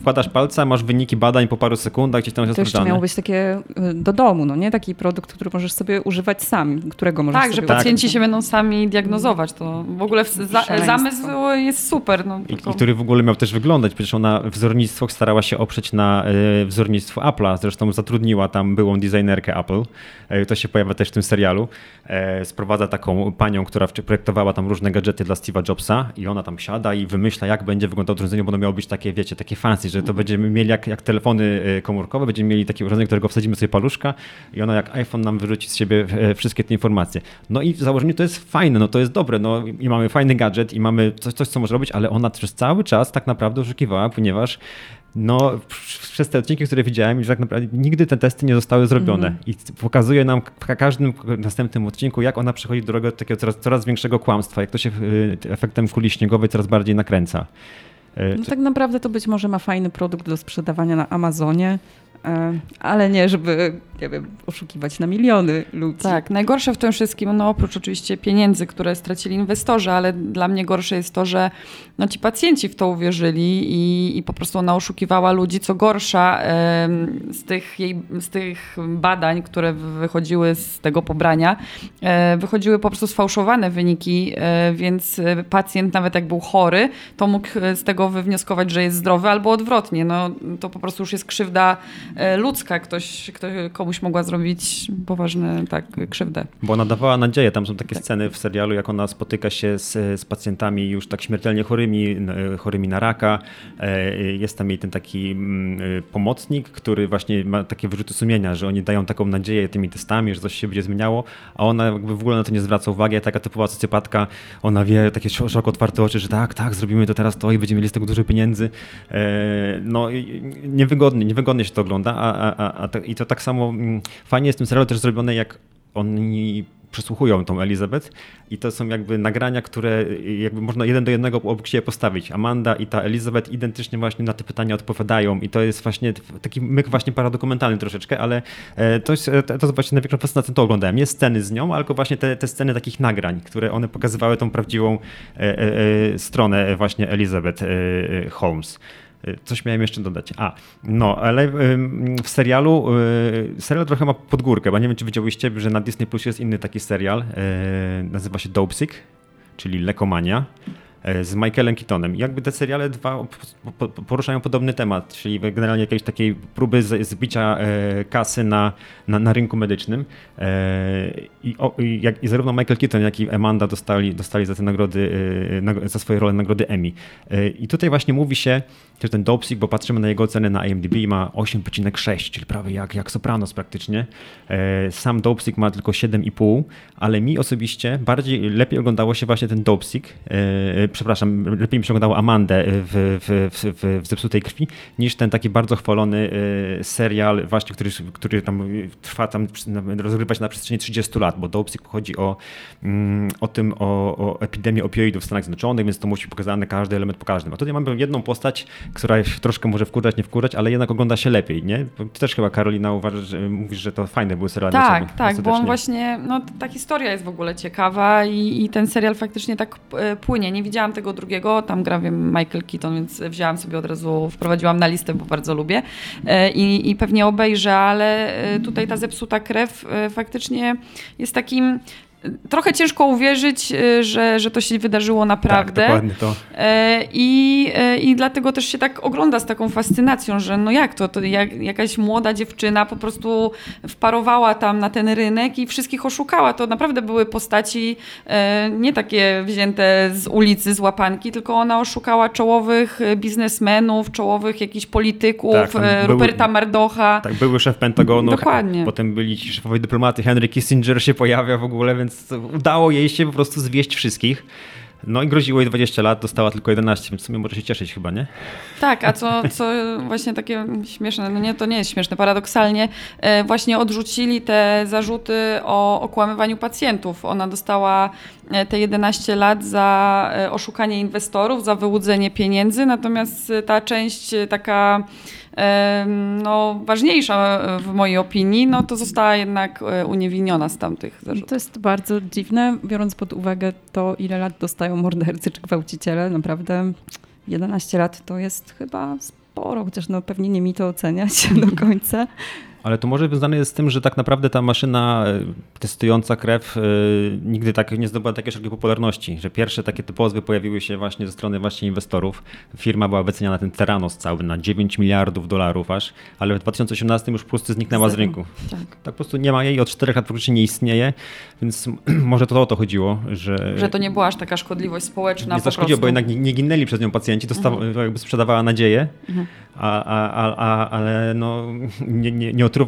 Wkładasz palca, masz wyniki badań po paru sekundach, gdzieś tam się sprawdzane. To jeszcze miało być takie do domu, taki produkt, który możesz sobie używać sam, którego możesz sobie... Tak, że pacjenci się będą sami diagnozować. To w ogóle zamysł jest super. I który w ogóle miał też wyglądać. Przecież ona wzornictwo starała się oprzeć na wzornictwo Apple Apple'a, zresztą zatrudniła tam byłą designerkę Apple, to się pojawia też w tym serialu, sprowadza taką panią, która projektowała tam różne gadżety dla Steve'a Jobsa i ona tam siada i wymyśla, jak będzie wyglądało urządzenie, bo ono miało być takie, wiecie, takie fancy, że to będziemy mieli jak telefony komórkowe, będziemy mieli takie urządzenie, którego wsadzimy sobie paluszka i ono jak iPhone nam wyrzuci z siebie wszystkie te informacje. No i w założeniu to jest fajne, no to jest dobre, no i mamy fajny gadżet i mamy coś, co może robić, ale ona przez cały czas tak naprawdę oszukiwała, ponieważ no, przez te odcinki, które widziałem, tak naprawdę nigdy te testy nie zostały zrobione. I pokazuje nam w każdym następnym odcinku, jak ona przechodzi drogę do takiego coraz większego kłamstwa, jak to się efektem kuli śniegowej coraz bardziej nakręca. No, tak naprawdę to być może ma fajny produkt do sprzedawania na Amazonie, ale nie, żeby, nie wiem, oszukiwać na miliony ludzi. Tak, najgorsze w tym wszystkim, no oprócz oczywiście pieniędzy, które stracili inwestorzy, ale dla mnie gorsze jest to, że no, ci pacjenci w to uwierzyli i po prostu ona oszukiwała ludzi. Co gorsza, z tych badań, które wychodziły z tego pobrania, wychodziły po prostu sfałszowane wyniki, więc pacjent nawet jak był chory, to mógł z tego wywnioskować, że jest zdrowy albo odwrotnie. No, to po prostu już jest krzywda ludzka, ktoś komuś mogła zrobić poważne krzywdę. Bo ona dawała nadzieję. Tam są takie sceny w serialu, jak ona spotyka się z pacjentami już tak śmiertelnie chorymi na raka. Jest tam jej ten taki pomocnik, który właśnie ma takie wyrzuty sumienia, że oni dają taką nadzieję tymi testami, że coś się będzie zmieniało, a ona jakby w ogóle na to nie zwraca uwagi. Taka typowa socjopatka, ona wie, takie szeroko otwarte oczy, że tak, zrobimy to teraz to i będziemy mieli z tego dużo pieniędzy. No niewygodnie się to ogląda, i to tak samo fajnie jest w tym serialu też zrobione, jak oni przesłuchują tą Elizabeth i to są jakby nagrania, które jakby można jeden do jednego obok siebie postawić. Amanda i ta Elizabeth identycznie właśnie na te pytania odpowiadają i to jest właśnie taki myk właśnie paradokumentalny troszeczkę, ale to jest właśnie największą fascynacją, to oglądałem. Nie sceny z nią, tylko właśnie te sceny takich nagrań, które one pokazywały tą prawdziwą stronę właśnie Elizabeth Holmes. Coś miałem jeszcze dodać. Ale w serialu serial trochę ma podgórkę, bo nie wiem, czy widziałyście, że na Disney+ jest inny taki serial, nazywa się Dopesick, czyli Lekomania, z Michaelem Keatonem. Jakby te seriale dwa poruszają podobny temat, czyli generalnie jakiejś takiej próby zbicia kasy na rynku medycznym. I zarówno Michael Keaton, jak i Amanda dostali za te nagrody, za swoje role nagrody Emmy. I tutaj właśnie mówi się, też ten Dopesick, bo patrzymy na jego ocenę na IMDb, ma 8,6, czyli prawie jak Sopranos praktycznie. Sam Dopesick ma tylko 7,5, ale mi osobiście lepiej oglądało się właśnie ten Dopesick, lepiej mi się oglądało Amandę w Zepsutej krwi, niż ten taki bardzo chwalony serial właśnie, który tam trwa, rozgrywa się na przestrzeni 30 lat, bo Dopesick chodzi o epidemię opioidów w Stanach Zjednoczonych, więc to musi być pokazany każdy element po każdym. A tutaj mamy jedną postać, która troszkę może wkurzać, nie wkurzać, ale jednak ogląda się lepiej, nie? Ty też chyba, Karolina, mówisz, że to fajne były seriale. Tak, bo on właśnie, no ta historia jest w ogóle ciekawa i ten serial faktycznie tak płynie. Nie widziałam tego drugiego, tam gra Michael Keaton, więc wzięłam sobie od razu, wprowadziłam na listę, bo bardzo lubię i pewnie obejrzę, ale tutaj ta Zepsuta krew faktycznie jest takim... Trochę ciężko uwierzyć, że to się wydarzyło naprawdę. Tak, dokładnie to. I dlatego też się tak ogląda z taką fascynacją, że no jak to jakaś młoda dziewczyna po prostu wparowała tam na ten rynek i wszystkich oszukała. To naprawdę były postaci nie takie wzięte z ulicy, z łapanki, tylko ona oszukała czołowych biznesmenów, czołowych jakichś polityków, Ruperta Mardocha. Tak, były szef Pentagonu. Dokładnie. Potem byli ci szefowie dyplomaty, Henry Kissinger się pojawia w ogóle, więc udało jej się po prostu zwieść wszystkich. No i groziło jej 20 lat, dostała tylko 11, więc w sumie może się cieszyć chyba, nie? Tak, a co właśnie takie śmieszne, no nie, to nie jest śmieszne, paradoksalnie właśnie odrzucili te zarzuty o okłamywaniu pacjentów. Ona dostała te 11 lat za oszukanie inwestorów, za wyłudzenie pieniędzy, natomiast ta część taka no, ważniejsza w mojej opinii, no to została jednak uniewinniona z tamtych zarzutów. To jest bardzo dziwne, biorąc pod uwagę to, ile lat dostają mordercy czy gwałciciele. Naprawdę 11 lat to jest chyba sporo, chociaż no, pewnie nie mi to oceniać do końca. Ale to może związane jest z tym, że tak naprawdę ta maszyna testująca krew nigdy tak nie zdobyła takiej szerokiej popularności, że pierwsze takie te pozwy pojawiły się właśnie ze strony właśnie inwestorów. Firma była wyceniana, ten Theranos cały, na $9 miliardów aż, ale w 2018 już po prostu zniknęła z rynku. Tak. Tak po prostu nie ma jej, od 4 lat praktycznie nie istnieje, więc może to o to chodziło, że... Że to nie była aż taka szkodliwość społeczna nie po zaszkodziło, prostu. Bo jednak nie ginęli przez nią pacjenci, jakby sprzedawała nadzieję, ale no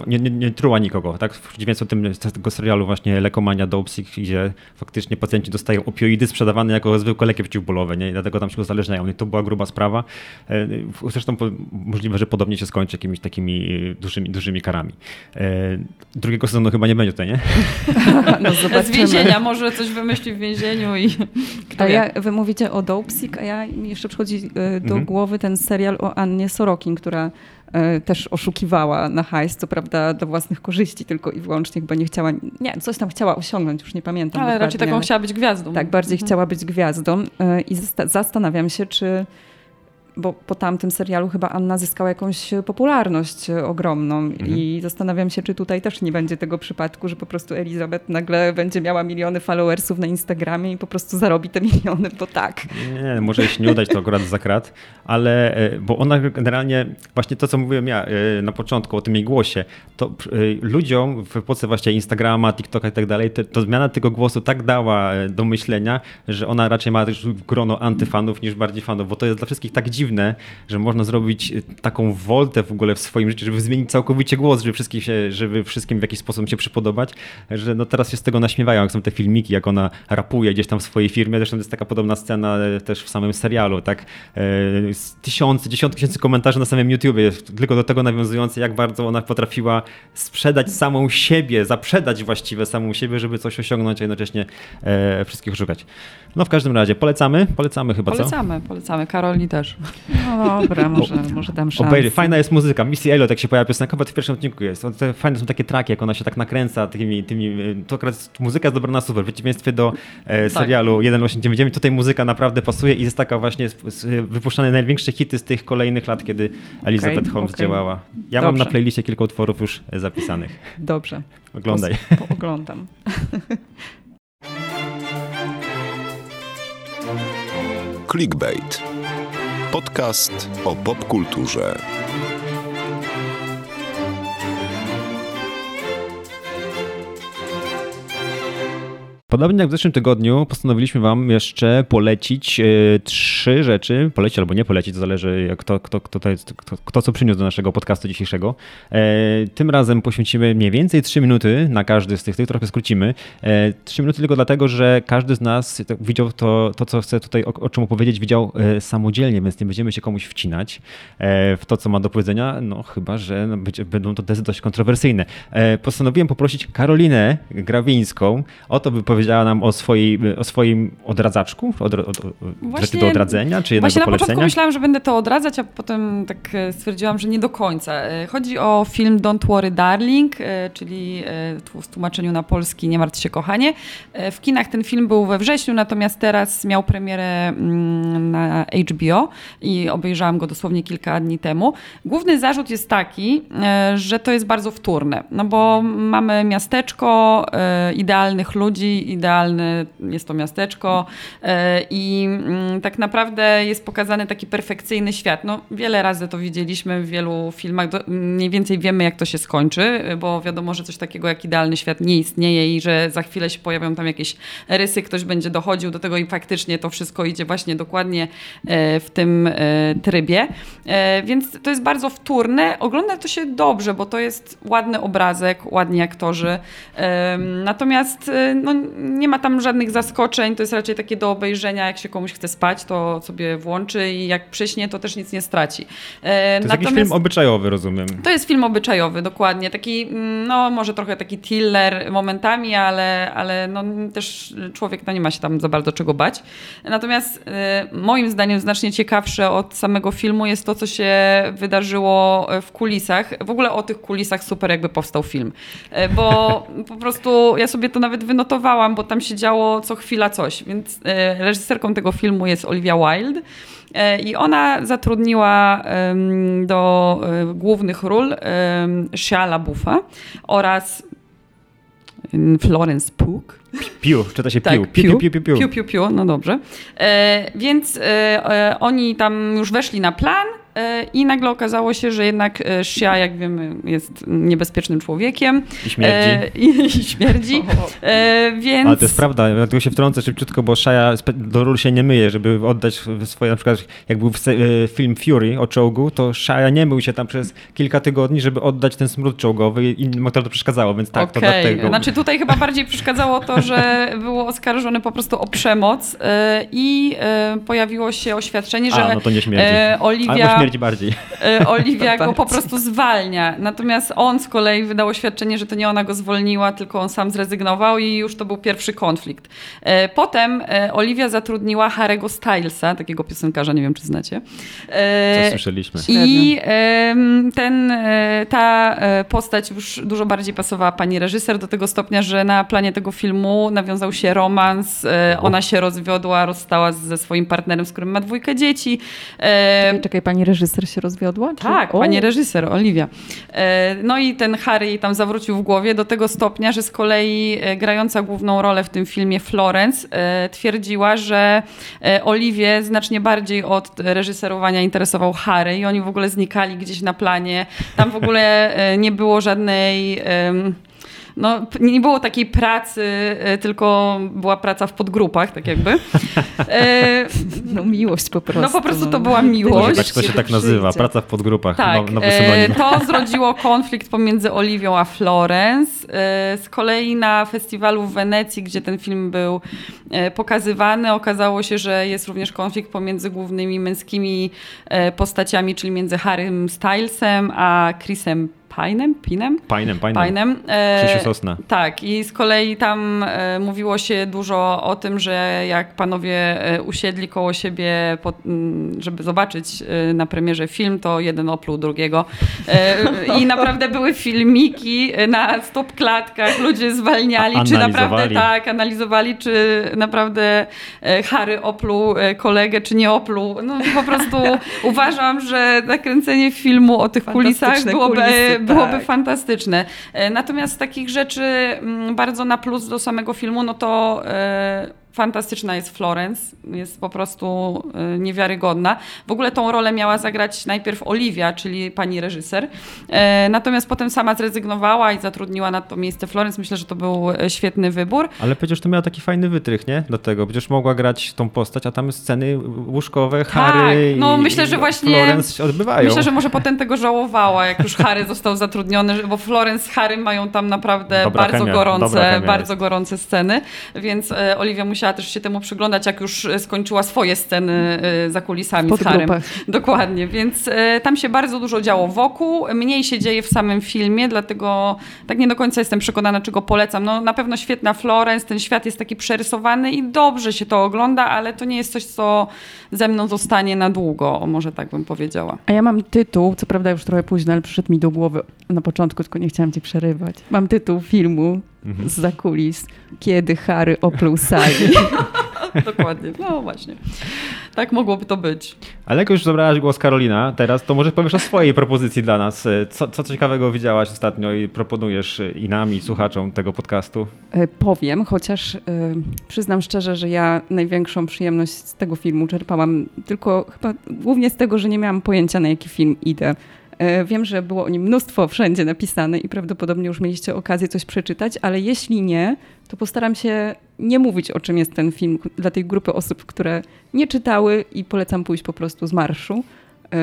nie truła nikogo, tak? W przeciwieństwie do tego serialu właśnie Lekomania, Dopesick, gdzie faktycznie pacjenci dostają opioidy sprzedawane jako zwykłe leki przeciwbólowe, nie? I dlatego tam się uzależniają. I to była gruba sprawa. Zresztą możliwe, że podobnie się skończy jakimiś takimi dużymi karami. Drugiego sezonu chyba nie będzie tutaj, nie? No, z więzienia może coś wymyśli w więzieniu i... Wy mówicie o Dopesick, a mi jeszcze przychodzi do głowy ten serial o Annie Sorokin, która też oszukiwała na hajs, co prawda do własnych korzyści tylko i wyłącznie, bo nie chciała, coś tam chciała osiągnąć, już nie pamiętam. Ale raczej taką chciała być gwiazdą. Tak, bardziej chciała być gwiazdą i zastanawiam się, czy, bo po tamtym serialu chyba Anna zyskała jakąś popularność ogromną i zastanawiam się, czy tutaj też nie będzie tego przypadku, że po prostu Elizabeth nagle będzie miała miliony followersów na Instagramie i po prostu zarobi te miliony, bo tak. Nie, może jej się nie udać to akurat za krat, ale bo ona generalnie, właśnie to co mówiłem ja na początku o tym jej głosie, to ludziom w epoce właśnie Instagrama, TikToka i tak dalej, to zmiana tego głosu tak dała do myślenia, że ona raczej ma też grono antyfanów niż bardziej fanów, bo to jest dla wszystkich tak dziwne, że można zrobić taką woltę w ogóle w swoim życiu, żeby zmienić całkowicie głos, żeby wszystkim w jakiś sposób się przypodobać, że no teraz się z tego naśmiewają, jak są te filmiki, jak ona rapuje gdzieś tam w swojej firmie, zresztą jest taka podobna scena też w samym serialu, tak? Dziesiątki tysięcy komentarzy na samym YouTubie, tylko do tego nawiązujące, jak bardzo ona potrafiła sprzedać samą siebie, zaprzedać właściwie samą siebie, żeby coś osiągnąć, a jednocześnie wszystkich szukać. No w każdym razie polecamy chyba, Polecamy, Karoli też. No dobra, może dam szansę. Obejrzyj, fajna jest muzyka. Missy Elliott, jak się pojawia piosenka, bo w pierwszym odcinku jest. Fajne są takie traki, jak ona się tak nakręca tymi to akurat muzyka jest dobra na super. W przeciwieństwie do serialu 1899, tutaj muzyka naprawdę pasuje i jest taka właśnie wypuszczane największe hity z tych kolejnych lat, kiedy Elizabeth Holmes działała. Ja mam na playliście kilka utworów już zapisanych. Dobrze. Oglądaj. Pooglądam. Clickbait. Podcast o popkulturze. Podobnie jak w zeszłym tygodniu postanowiliśmy wam jeszcze polecić 3 rzeczy. Polecić albo nie polecić, to zależy kto co przyniósł do naszego podcastu dzisiejszego. Tym razem poświęcimy mniej więcej 3 minuty na każdy z tych, trochę skrócimy. 3 minuty tylko dlatego, że każdy z nas widział to co chcę tutaj o czym opowiedzieć, widział samodzielnie, więc nie będziemy się komuś wcinać w to, co ma do powiedzenia, no chyba, że będą to tezy dość kontrowersyjne. Postanowiłem poprosić Karolinę Grawińską o to, by powiedziała nam o swoim odradzaczku, rzeczy do odradzenia, czy jednak do polecenia? Właśnie na początku myślałam, że będę to odradzać, a potem tak stwierdziłam, że nie do końca. Chodzi o film Don't Worry Darling, czyli w tłumaczeniu na polski Nie martw się kochanie. W kinach ten film był we wrześniu, natomiast teraz miał premierę na HBO i obejrzałam go dosłownie kilka dni temu. Główny zarzut jest taki, że to jest bardzo wtórne, no bo mamy miasteczko idealnych ludzi, idealne jest to miasteczko i tak naprawdę jest pokazany taki perfekcyjny świat. No, wiele razy to widzieliśmy w wielu filmach. Mniej więcej wiemy, jak to się skończy, bo wiadomo, że coś takiego jak idealny świat nie istnieje i że za chwilę się pojawią tam jakieś rysy, ktoś będzie dochodził do tego i faktycznie to wszystko idzie właśnie dokładnie w tym trybie. Więc to jest bardzo wtórne. Ogląda to się dobrze, bo to jest ładny obrazek, ładni aktorzy. Natomiast nie ma tam żadnych zaskoczeń, to jest raczej takie do obejrzenia, jak się komuś chce spać, to sobie włączy i jak przyśnie, to też nic nie straci. To jest jakiś film obyczajowy, rozumiem. To jest film obyczajowy, dokładnie. Taki, no może trochę taki thriller momentami, ale no, też człowiek nie ma się tam za bardzo czego bać. Natomiast moim zdaniem znacznie ciekawsze od samego filmu jest to, co się wydarzyło w kulisach. W ogóle o tych kulisach super jakby powstał film. Bo po prostu ja sobie to nawet wynotowałam, bo tam się działo co chwila coś. Więc reżyserką tego filmu jest Olivia Wilde i ona zatrudniła do głównych ról Shia LaBeoufa oraz Florence Pugh. Piu, czyta się tak, piu. No dobrze. Więc oni tam już weszli na plan i nagle okazało się, że jednak Shia, jak wiemy, jest niebezpiecznym człowiekiem. I śmierdzi. Więc... Ale to jest prawda, dlatego się wtrącę szybciutko, bo Shia do ról się nie myje, żeby oddać swoje, na przykład jak był film Fury o czołgu, to Shia nie mył się tam przez kilka tygodni, żeby oddać ten smród czołgowy i motor to przeszkadzało, więc tak, okay. To dlatego. Znaczy tutaj chyba bardziej przeszkadzało to, że było oskarżone po prostu o przemoc i pojawiło się oświadczenie, że no to nie śmierdzi. Olivia go po prostu zwalnia. Natomiast on z kolei wydał oświadczenie, że to nie ona go zwolniła, tylko on sam zrezygnował i już to był pierwszy konflikt. Potem Olivia zatrudniła Harry'ego Stylesa, takiego piosenkarza, nie wiem czy znacie. Co słyszeliśmy. I ta postać już dużo bardziej pasowała pani reżyser do tego stopnia, że na planie tego filmu nawiązał się romans, ona się rozwiodła, rozstała ze swoim partnerem, z którym ma 2 dzieci. Czekaj, pani reżyser się rozwiodła? Czy? Tak, pani reżyser, Oliwia. No i ten Harry tam zawrócił w głowie do tego stopnia, że z kolei grająca główną rolę w tym filmie Florence twierdziła, że Oliwię znacznie bardziej od reżyserowania interesował Harry i oni w ogóle znikali gdzieś na planie. Tam w ogóle nie było żadnej... No, nie było takiej pracy, tylko była praca w podgrupach, tak jakby. No miłość po prostu. No po prostu to była miłość. To się tak nazywa, praca w podgrupach. Tak, nowy synonim. To zrodziło konflikt pomiędzy Oliwią a Florence. Z kolei na festiwalu w Wenecji, gdzie ten film był pokazywany, okazało się, że jest również konflikt pomiędzy głównymi męskimi postaciami, czyli między Harrym Stylesem a Chrisem Pinem. Krzysiu Sosna. Tak, i z kolei tam mówiło się dużo o tym, że jak panowie usiedli koło siebie, żeby zobaczyć na premierze film, to jeden opluł drugiego. I naprawdę były filmiki na stopklatkach, ludzie zwalniali, czy naprawdę tak, analizowali, czy naprawdę Harry opluł kolegę, czy nie opluł. No po prostu uważam, że nakręcenie filmu o tych kulisach byłoby fantastyczne. Natomiast z takich rzeczy bardzo na plus do samego filmu, no to fantastyczna jest Florence. Jest po prostu niewiarygodna. W ogóle tą rolę miała zagrać najpierw Olivia, czyli pani reżyser. Natomiast potem sama zrezygnowała i zatrudniła na to miejsce Florence. Myślę, że to był świetny wybór. Ale przecież to miała taki fajny wytrych, nie? Do tego. Przecież mogła grać tą postać, a tam sceny łóżkowe, Harry tak, no myślę, że właśnie Florence się odbywają. Myślę, że może potem tego żałowała, jak już Harry został zatrudniony, bo Florence z Harry mają tam naprawdę bardzo gorące sceny, więc Olivia musiała też się temu przyglądać, jak już skończyła swoje sceny za kulisami z Harrym. Dokładnie, więc tam się bardzo dużo działo wokół, mniej się dzieje w samym filmie, dlatego tak nie do końca jestem przekonana, czego polecam. No, na pewno świetna Florence, ten świat jest taki przerysowany i dobrze się to ogląda, ale to nie jest coś, co ze mną zostanie na długo, może tak bym powiedziała. A ja mam tytuł, co prawda już trochę późno, ale przyszedł mi do głowy na początku, tylko nie chciałam cię przerywać. Mam tytuł filmu zza kulis, kiedy Harry opluł Sally. Dokładnie, no właśnie. Tak mogłoby to być. Ale jak już zabrałaś głos Karolina teraz, to może powiesz o swojej propozycji dla nas. Co ciekawego widziałaś ostatnio i proponujesz i nam, i słuchaczom tego podcastu? Powiem, chociaż przyznam szczerze, że ja największą przyjemność z tego filmu czerpałam tylko chyba głównie z tego, że nie miałam pojęcia, na jaki film idę. Wiem, że było o nim mnóstwo wszędzie napisane i prawdopodobnie już mieliście okazję coś przeczytać, ale jeśli nie, to postaram się nie mówić, o czym jest ten film dla tej grupy osób, które nie czytały i polecam pójść po prostu z marszu.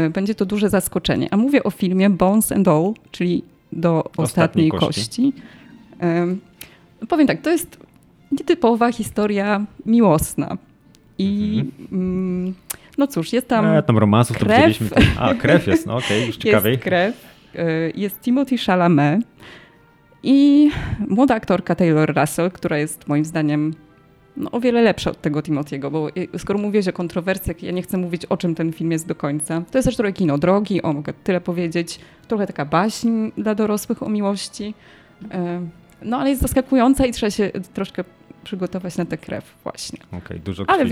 Będzie to duże zaskoczenie. A mówię o filmie Bones and All, czyli do ostatniej kości. Powiem tak, to jest nietypowa historia miłosna. I... no cóż, jest tam. Tam romansów to widzieliśmy. A krew jest, no okej, już ciekawiej. Jest krew. Jest Timothy Chalamet i młoda aktorka Taylor Russell, która jest moim zdaniem o wiele lepsza od tego Timothy'ego, bo skoro mówię o kontrowersjach, ja nie chcę mówić, o czym ten film jest do końca. To jest też trochę kino drogi, mogę tyle powiedzieć. Trochę taka baśń dla dorosłych o miłości. No ale jest zaskakująca i trzeba się troszkę przygotować na tę krew właśnie. Okej, dużo krwi, ale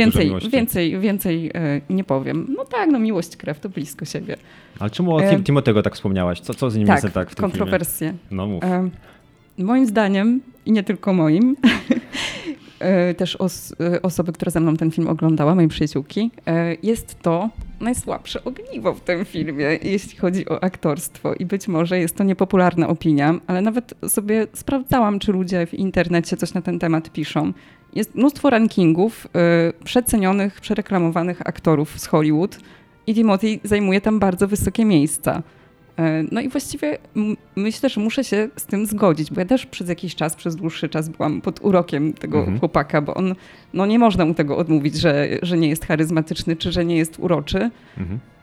więcej nie powiem. No tak, no miłość, krew to blisko siebie. Ale czemu o Timothego tak wspomniałaś? Co z nim jest tak w tym kontrowersje. Filmie? No mów. Moim zdaniem, i nie tylko moim, też osoby, która ze mną ten film oglądała, mojej przyjaciółki, jest to najsłabsze ogniwo w tym filmie, jeśli chodzi o aktorstwo. I być może jest to niepopularna opinia, ale nawet sobie sprawdzałam, czy ludzie w internecie coś na ten temat piszą. Jest mnóstwo rankingów przecenionych, przereklamowanych aktorów z Hollywood i Timothy zajmuje tam bardzo wysokie miejsca. No i właściwie myślę, że muszę się z tym zgodzić, bo ja też przez dłuższy czas byłam pod urokiem tego chłopaka, bo on, no nie można mu tego odmówić, że nie jest charyzmatyczny, czy że nie jest uroczy.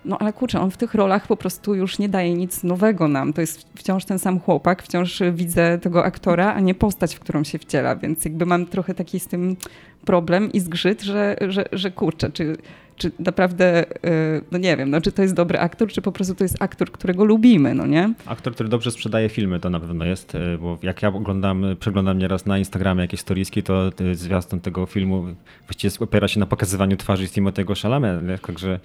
No ale kurczę, on w tych rolach po prostu już nie daje nic nowego nam. To jest wciąż ten sam chłopak, wciąż widzę tego aktora, a nie postać, w którą się wciela, więc jakby mam trochę taki z tym problem i zgrzyt, że kurczę, czy naprawdę, no nie wiem, no czy to jest dobry aktor, czy po prostu to jest aktor, którego lubimy, no nie? Aktor, który dobrze sprzedaje filmy, to na pewno jest, bo jak ja przeglądam nieraz na Instagramie jakieś storyski, to zwiastun tego filmu właściwie opiera się na pokazywaniu twarzy Timothy'ego Chalameta, także...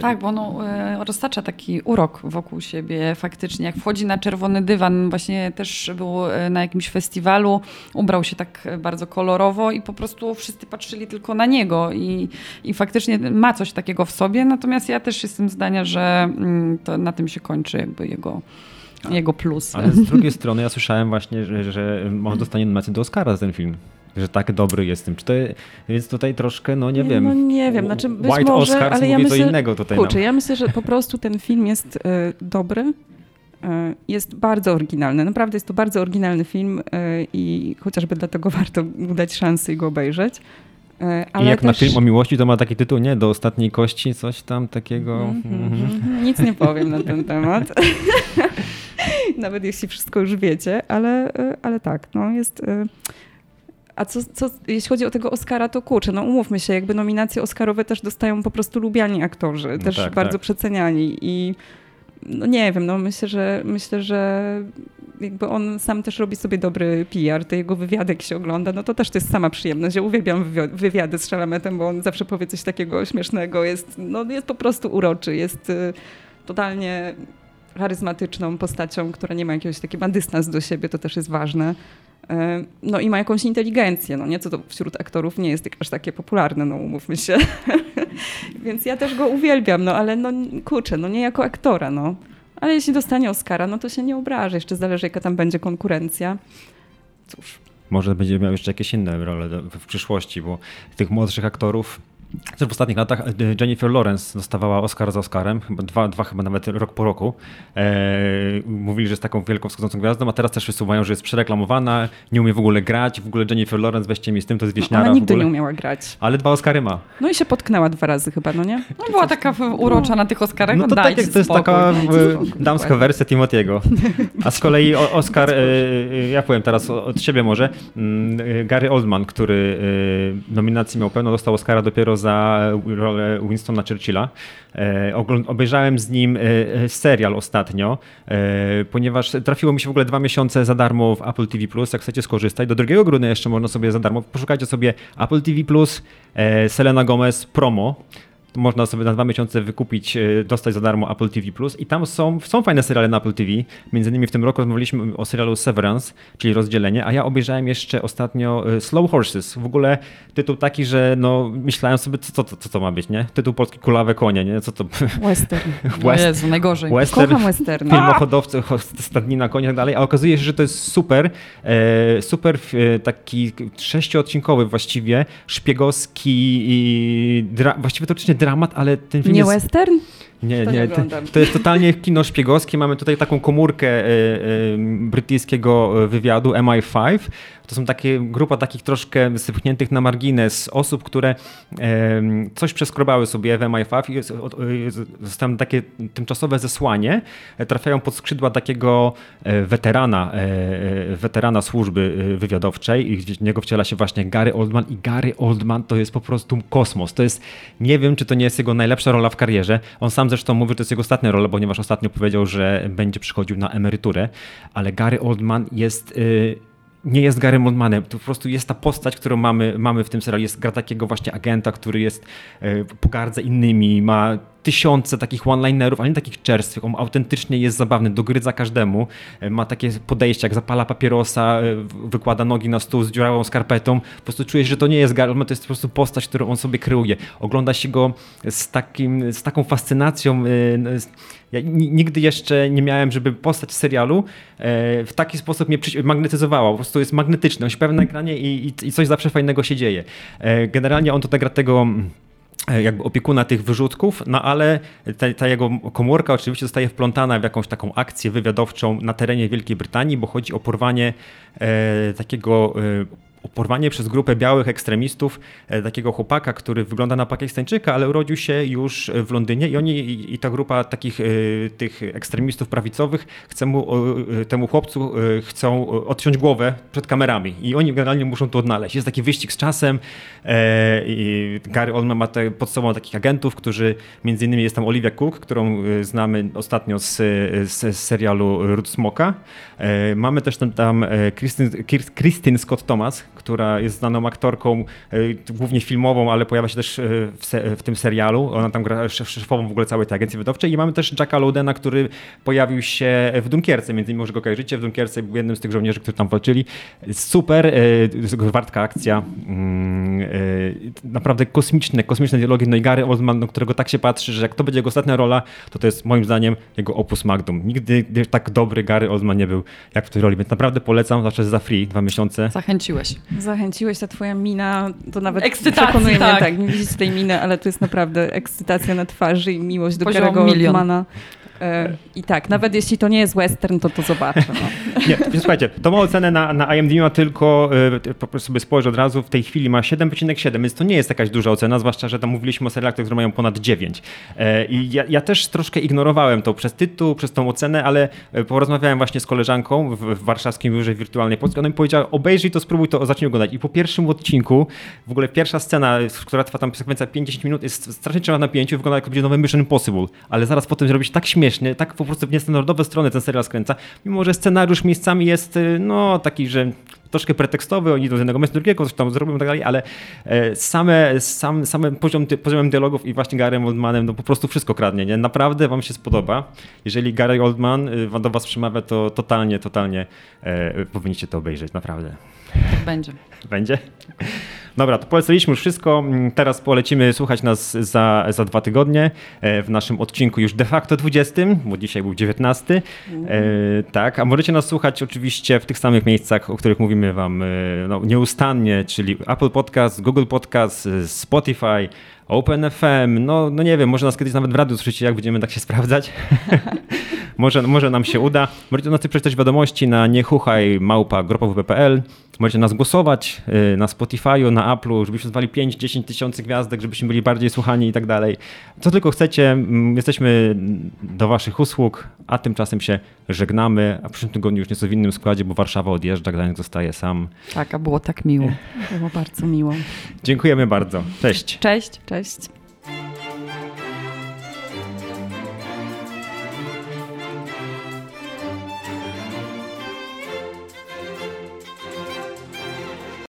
Tak, bo ono roztacza taki urok wokół siebie faktycznie. Jak wchodzi na czerwony dywan, właśnie też był na jakimś festiwalu, ubrał się tak bardzo kolorowo i po prostu wszyscy patrzyli tylko na niego i faktycznie ma coś takiego w sobie, natomiast ja też jestem zdania, że to na tym się kończy jakby jego plus. Ale z drugiej strony ja słyszałem właśnie, że może dostanie nominację do Oscara za ten film, że tak dobry jestem. Czy to, więc tutaj troszkę, no nie wiem. No nie wiem, znaczy być White może, Oscars ale ja myślę, innego tutaj kurczę, ja myślę, że po prostu ten film jest dobry, jest bardzo oryginalny. Naprawdę jest to bardzo oryginalny film i chociażby dlatego warto dać szansę i go obejrzeć. Ale i jak też... na film o miłości, to ma taki tytuł, nie? Do ostatniej kości, coś tam takiego. Nic nie powiem na ten temat. Nawet jeśli wszystko już wiecie, ale tak, no jest... A co, jeśli chodzi o tego Oscara, to kurczę, no umówmy się, jakby nominacje Oscarowe też dostają po prostu lubiani aktorzy, no też tak, bardzo przeceniani i no nie wiem, no myślę, że jakby on sam też robi sobie dobry PR, te jego wywiady, jak się ogląda, no to też to jest sama przyjemność. Ja uwielbiam wywiady z Chalametem, bo on zawsze powie coś takiego śmiesznego, jest po prostu uroczy, jest totalnie charyzmatyczną postacią, która nie ma jakiegoś takiego dystans do siebie, to też jest ważne. No i ma jakąś inteligencję, no nie? Co to wśród aktorów nie jest aż takie popularne, no umówmy się. Więc ja też go uwielbiam, no ale no kurczę, no nie jako aktora, no. Ale jeśli dostanie Oscara, no to się nie obrażę. Jeszcze zależy, jaka tam będzie konkurencja. Cóż. Może będzie miał jeszcze jakieś inne role w przyszłości, bo tych młodszych aktorów... W ostatnich latach Jennifer Lawrence dostawała Oscar za Oscarem, dwa chyba nawet rok po roku. Mówili, że jest taką wielką wschodzącą gwiazdą, a teraz też wysuwają, że jest przereklamowana, nie umie w ogóle grać. W ogóle Jennifer Lawrence, weźcie mi z tym, to jest wieśniara. No, ona nigdy nie umiała grać. Ale dwa Oscary ma. No i się potknęła dwa razy chyba, no nie? No była taka urocza na tych Oscarach. No to tak jak to jest taka damska wersja Timothy'ego. A z kolei Oscar, ja powiem teraz od siebie może, Gary Oldman, który nominacji miał pełno, dostał Oscara dopiero za rolę Winstona Churchilla. Obejrzałem z nim serial ostatnio, ponieważ trafiło mi się w ogóle 2 miesiące za darmo w Apple TV+, jak chcecie skorzystać. Do 2 grudnia jeszcze można sobie za darmo, poszukajcie sobie Apple TV+, Selena Gomez promo. Można sobie na 2 miesiące wykupić, dostać za darmo Apple TV+. I tam są fajne seriale na Apple TV. Między innymi w tym roku rozmawialiśmy o serialu Severance, czyli Rozdzielenie, a ja obejrzałem jeszcze ostatnio Slow Horses. W ogóle tytuł taki, że no myślałem sobie, co to ma być, nie? Tytuł polski Kulawe konie, nie? Co to? Western. Jezu, najgorzej. Western. Kocham western. Film o hodowcy, stadnina koni i tak dalej, a okazuje się, że to jest super taki 6-odcinkowy właściwie, szpiegowski i właściwie to oczywiście dramat, ale ten film nie jest... western? Nie. To jest totalnie kino szpiegowskie. Mamy tutaj taką komórkę brytyjskiego wywiadu MI5. To są takie grupa takich troszkę sypchniętych na margines osób, które coś przeskrobały sobie w MI5 i zostały takie tymczasowe zesłanie. Trafiają pod skrzydła takiego weterana służby wywiadowczej i w niego wciela się właśnie Gary Oldman i Gary Oldman to jest po prostu kosmos. To jest, nie wiem, czy to nie jest jego najlepsza rola w karierze. On sam zresztą mówi, że to jest jego ostatnia rola, ponieważ ostatnio powiedział, że będzie przychodził na emeryturę, ale Gary Oldman jest... nie jest Garym Oldmanem. To po prostu jest ta postać, którą mamy w tym serialu. Jest gra takiego właśnie agenta, który jest pogardza innymi, ma tysiące takich one-linerów, ale nie takich czerstwych. On autentycznie jest zabawny, dogryza każdemu. Ma takie podejście, jak zapala papierosa, wykłada nogi na stół z dziurawą skarpetą. Po prostu czujesz, że to nie jest Gary Oldman, to jest po prostu postać, którą on sobie kreuje. Ogląda się go z taką fascynacją. Ja nigdy jeszcze nie miałem, żeby postać serialu w taki sposób mnie magnetyzowała. Po prostu jest magnetyczny. On się pojawia na ekranie i coś zawsze fajnego się dzieje. Generalnie on to tak gra tego jakby opiekuna tych wyrzutków, no ale ta jego komórka oczywiście zostaje wplątana w jakąś taką akcję wywiadowczą na terenie Wielkiej Brytanii, bo chodzi o porwanie przez grupę białych ekstremistów takiego chłopaka, który wygląda na Pakistańczyka, ale urodził się już w Londynie i ta grupa takich tych ekstremistów prawicowych temu chłopcu chcą odciąć głowę przed kamerami i oni generalnie muszą to odnaleźć. Jest taki wyścig z czasem. Gary Oldman ma pod sobą takich agentów, którzy między innymi jest tam Olivia Cook, którą znamy ostatnio z serialu Ród Smoka. Mamy też tam Kristen Scott Thomas, która jest znaną aktorką, głównie filmową, ale pojawia się też w tym serialu. Ona tam gra szefową w ogóle całej tej agencji wywiadowczej. I mamy też Jacka Lowdena, który pojawił się w Dunkierce. Między innymi może go kojarzycie. W Dunkierce był jednym z tych żołnierzy, którzy tam walczyli. Super, wartka akcja. Naprawdę kosmiczne dialogi. No i Gary Oldman, do którego tak się patrzy, że jak to będzie jego ostatnia rola, to jest moim zdaniem jego opus magnum. Nigdy tak dobry Gary Oldman nie był jak w tej roli. Więc naprawdę polecam. Zawsze za free 2 miesiące. Zachęciłeś, ta twoja mina, to nawet przekonuje mnie, tak, nie widzicie tej miny, ale to jest naprawdę ekscytacja na twarzy i miłość do Gary'ego Oldmana. I tak, nawet jeśli to nie jest western, to zobaczę. No. Nie, słuchajcie, to ma ocenę na IMDb, ma tylko, sobie spojrzeć od razu, w tej chwili ma 7,7, więc to nie jest jakaś duża ocena, zwłaszcza, że tam mówiliśmy o serialach, które mają ponad 9. I ja też troszkę ignorowałem to przez tytuł, przez tą ocenę, ale porozmawiałem właśnie z koleżanką w warszawskim biurze wirtualnej Polski, ona mi powiedziała, obejrzyj to, spróbuj to, zacznij oglądać. I po pierwszym odcinku, w ogóle pierwsza scena, która trwa tam sekwencja 5-10 minut, jest strasznie trzyma w napięciu, wygląda jak będzie nowy Mission Impossible, ale zaraz potem zrobić tak śmiesznie, tak po prostu w niestandardowe strony ten serial skręca, mimo że scenariusz miejscami jest no taki, że troszkę pretekstowy, oni idą z jednego miejsca do drugiego, coś tam zrobią i tak dalej, ale poziomem dialogów i właśnie Garym Oldmanem no po prostu wszystko kradnie, nie? Naprawdę wam się spodoba. Jeżeli Gary Oldman do was przemawia, to totalnie powinniście to obejrzeć, naprawdę. Tak będzie. Będzie? Dobra, to poleciliśmy już wszystko. Teraz polecimy słuchać nas za 2 tygodnie w naszym odcinku już de facto 20, bo dzisiaj był 19. Tak, a możecie nas słuchać oczywiście w tych samych miejscach, o których mówimy wam nieustannie, czyli Apple Podcast, Google Podcast, Spotify, Open FM. No nie wiem, może nas kiedyś nawet w radiu słyszycie, jak będziemy tak się sprawdzać. Może nam się uda. Możecie nas przeczytać wiadomości na niechuchaj@gropowy.pl. Możecie nas głosować na Spotify'u, na Apple'u, żebyśmy zwali 5-10 tysięcy gwiazdek, żebyśmy byli bardziej słuchani i tak dalej. Co tylko chcecie, jesteśmy do waszych usług, a tymczasem się żegnamy, a w przyszłym tygodniu już nieco w innym składzie, bo Warszawa odjeżdża, Gdańsk zostaje sam. Tak, a było tak miło. Było bardzo miło. Dziękujemy bardzo. Cześć. Cześć.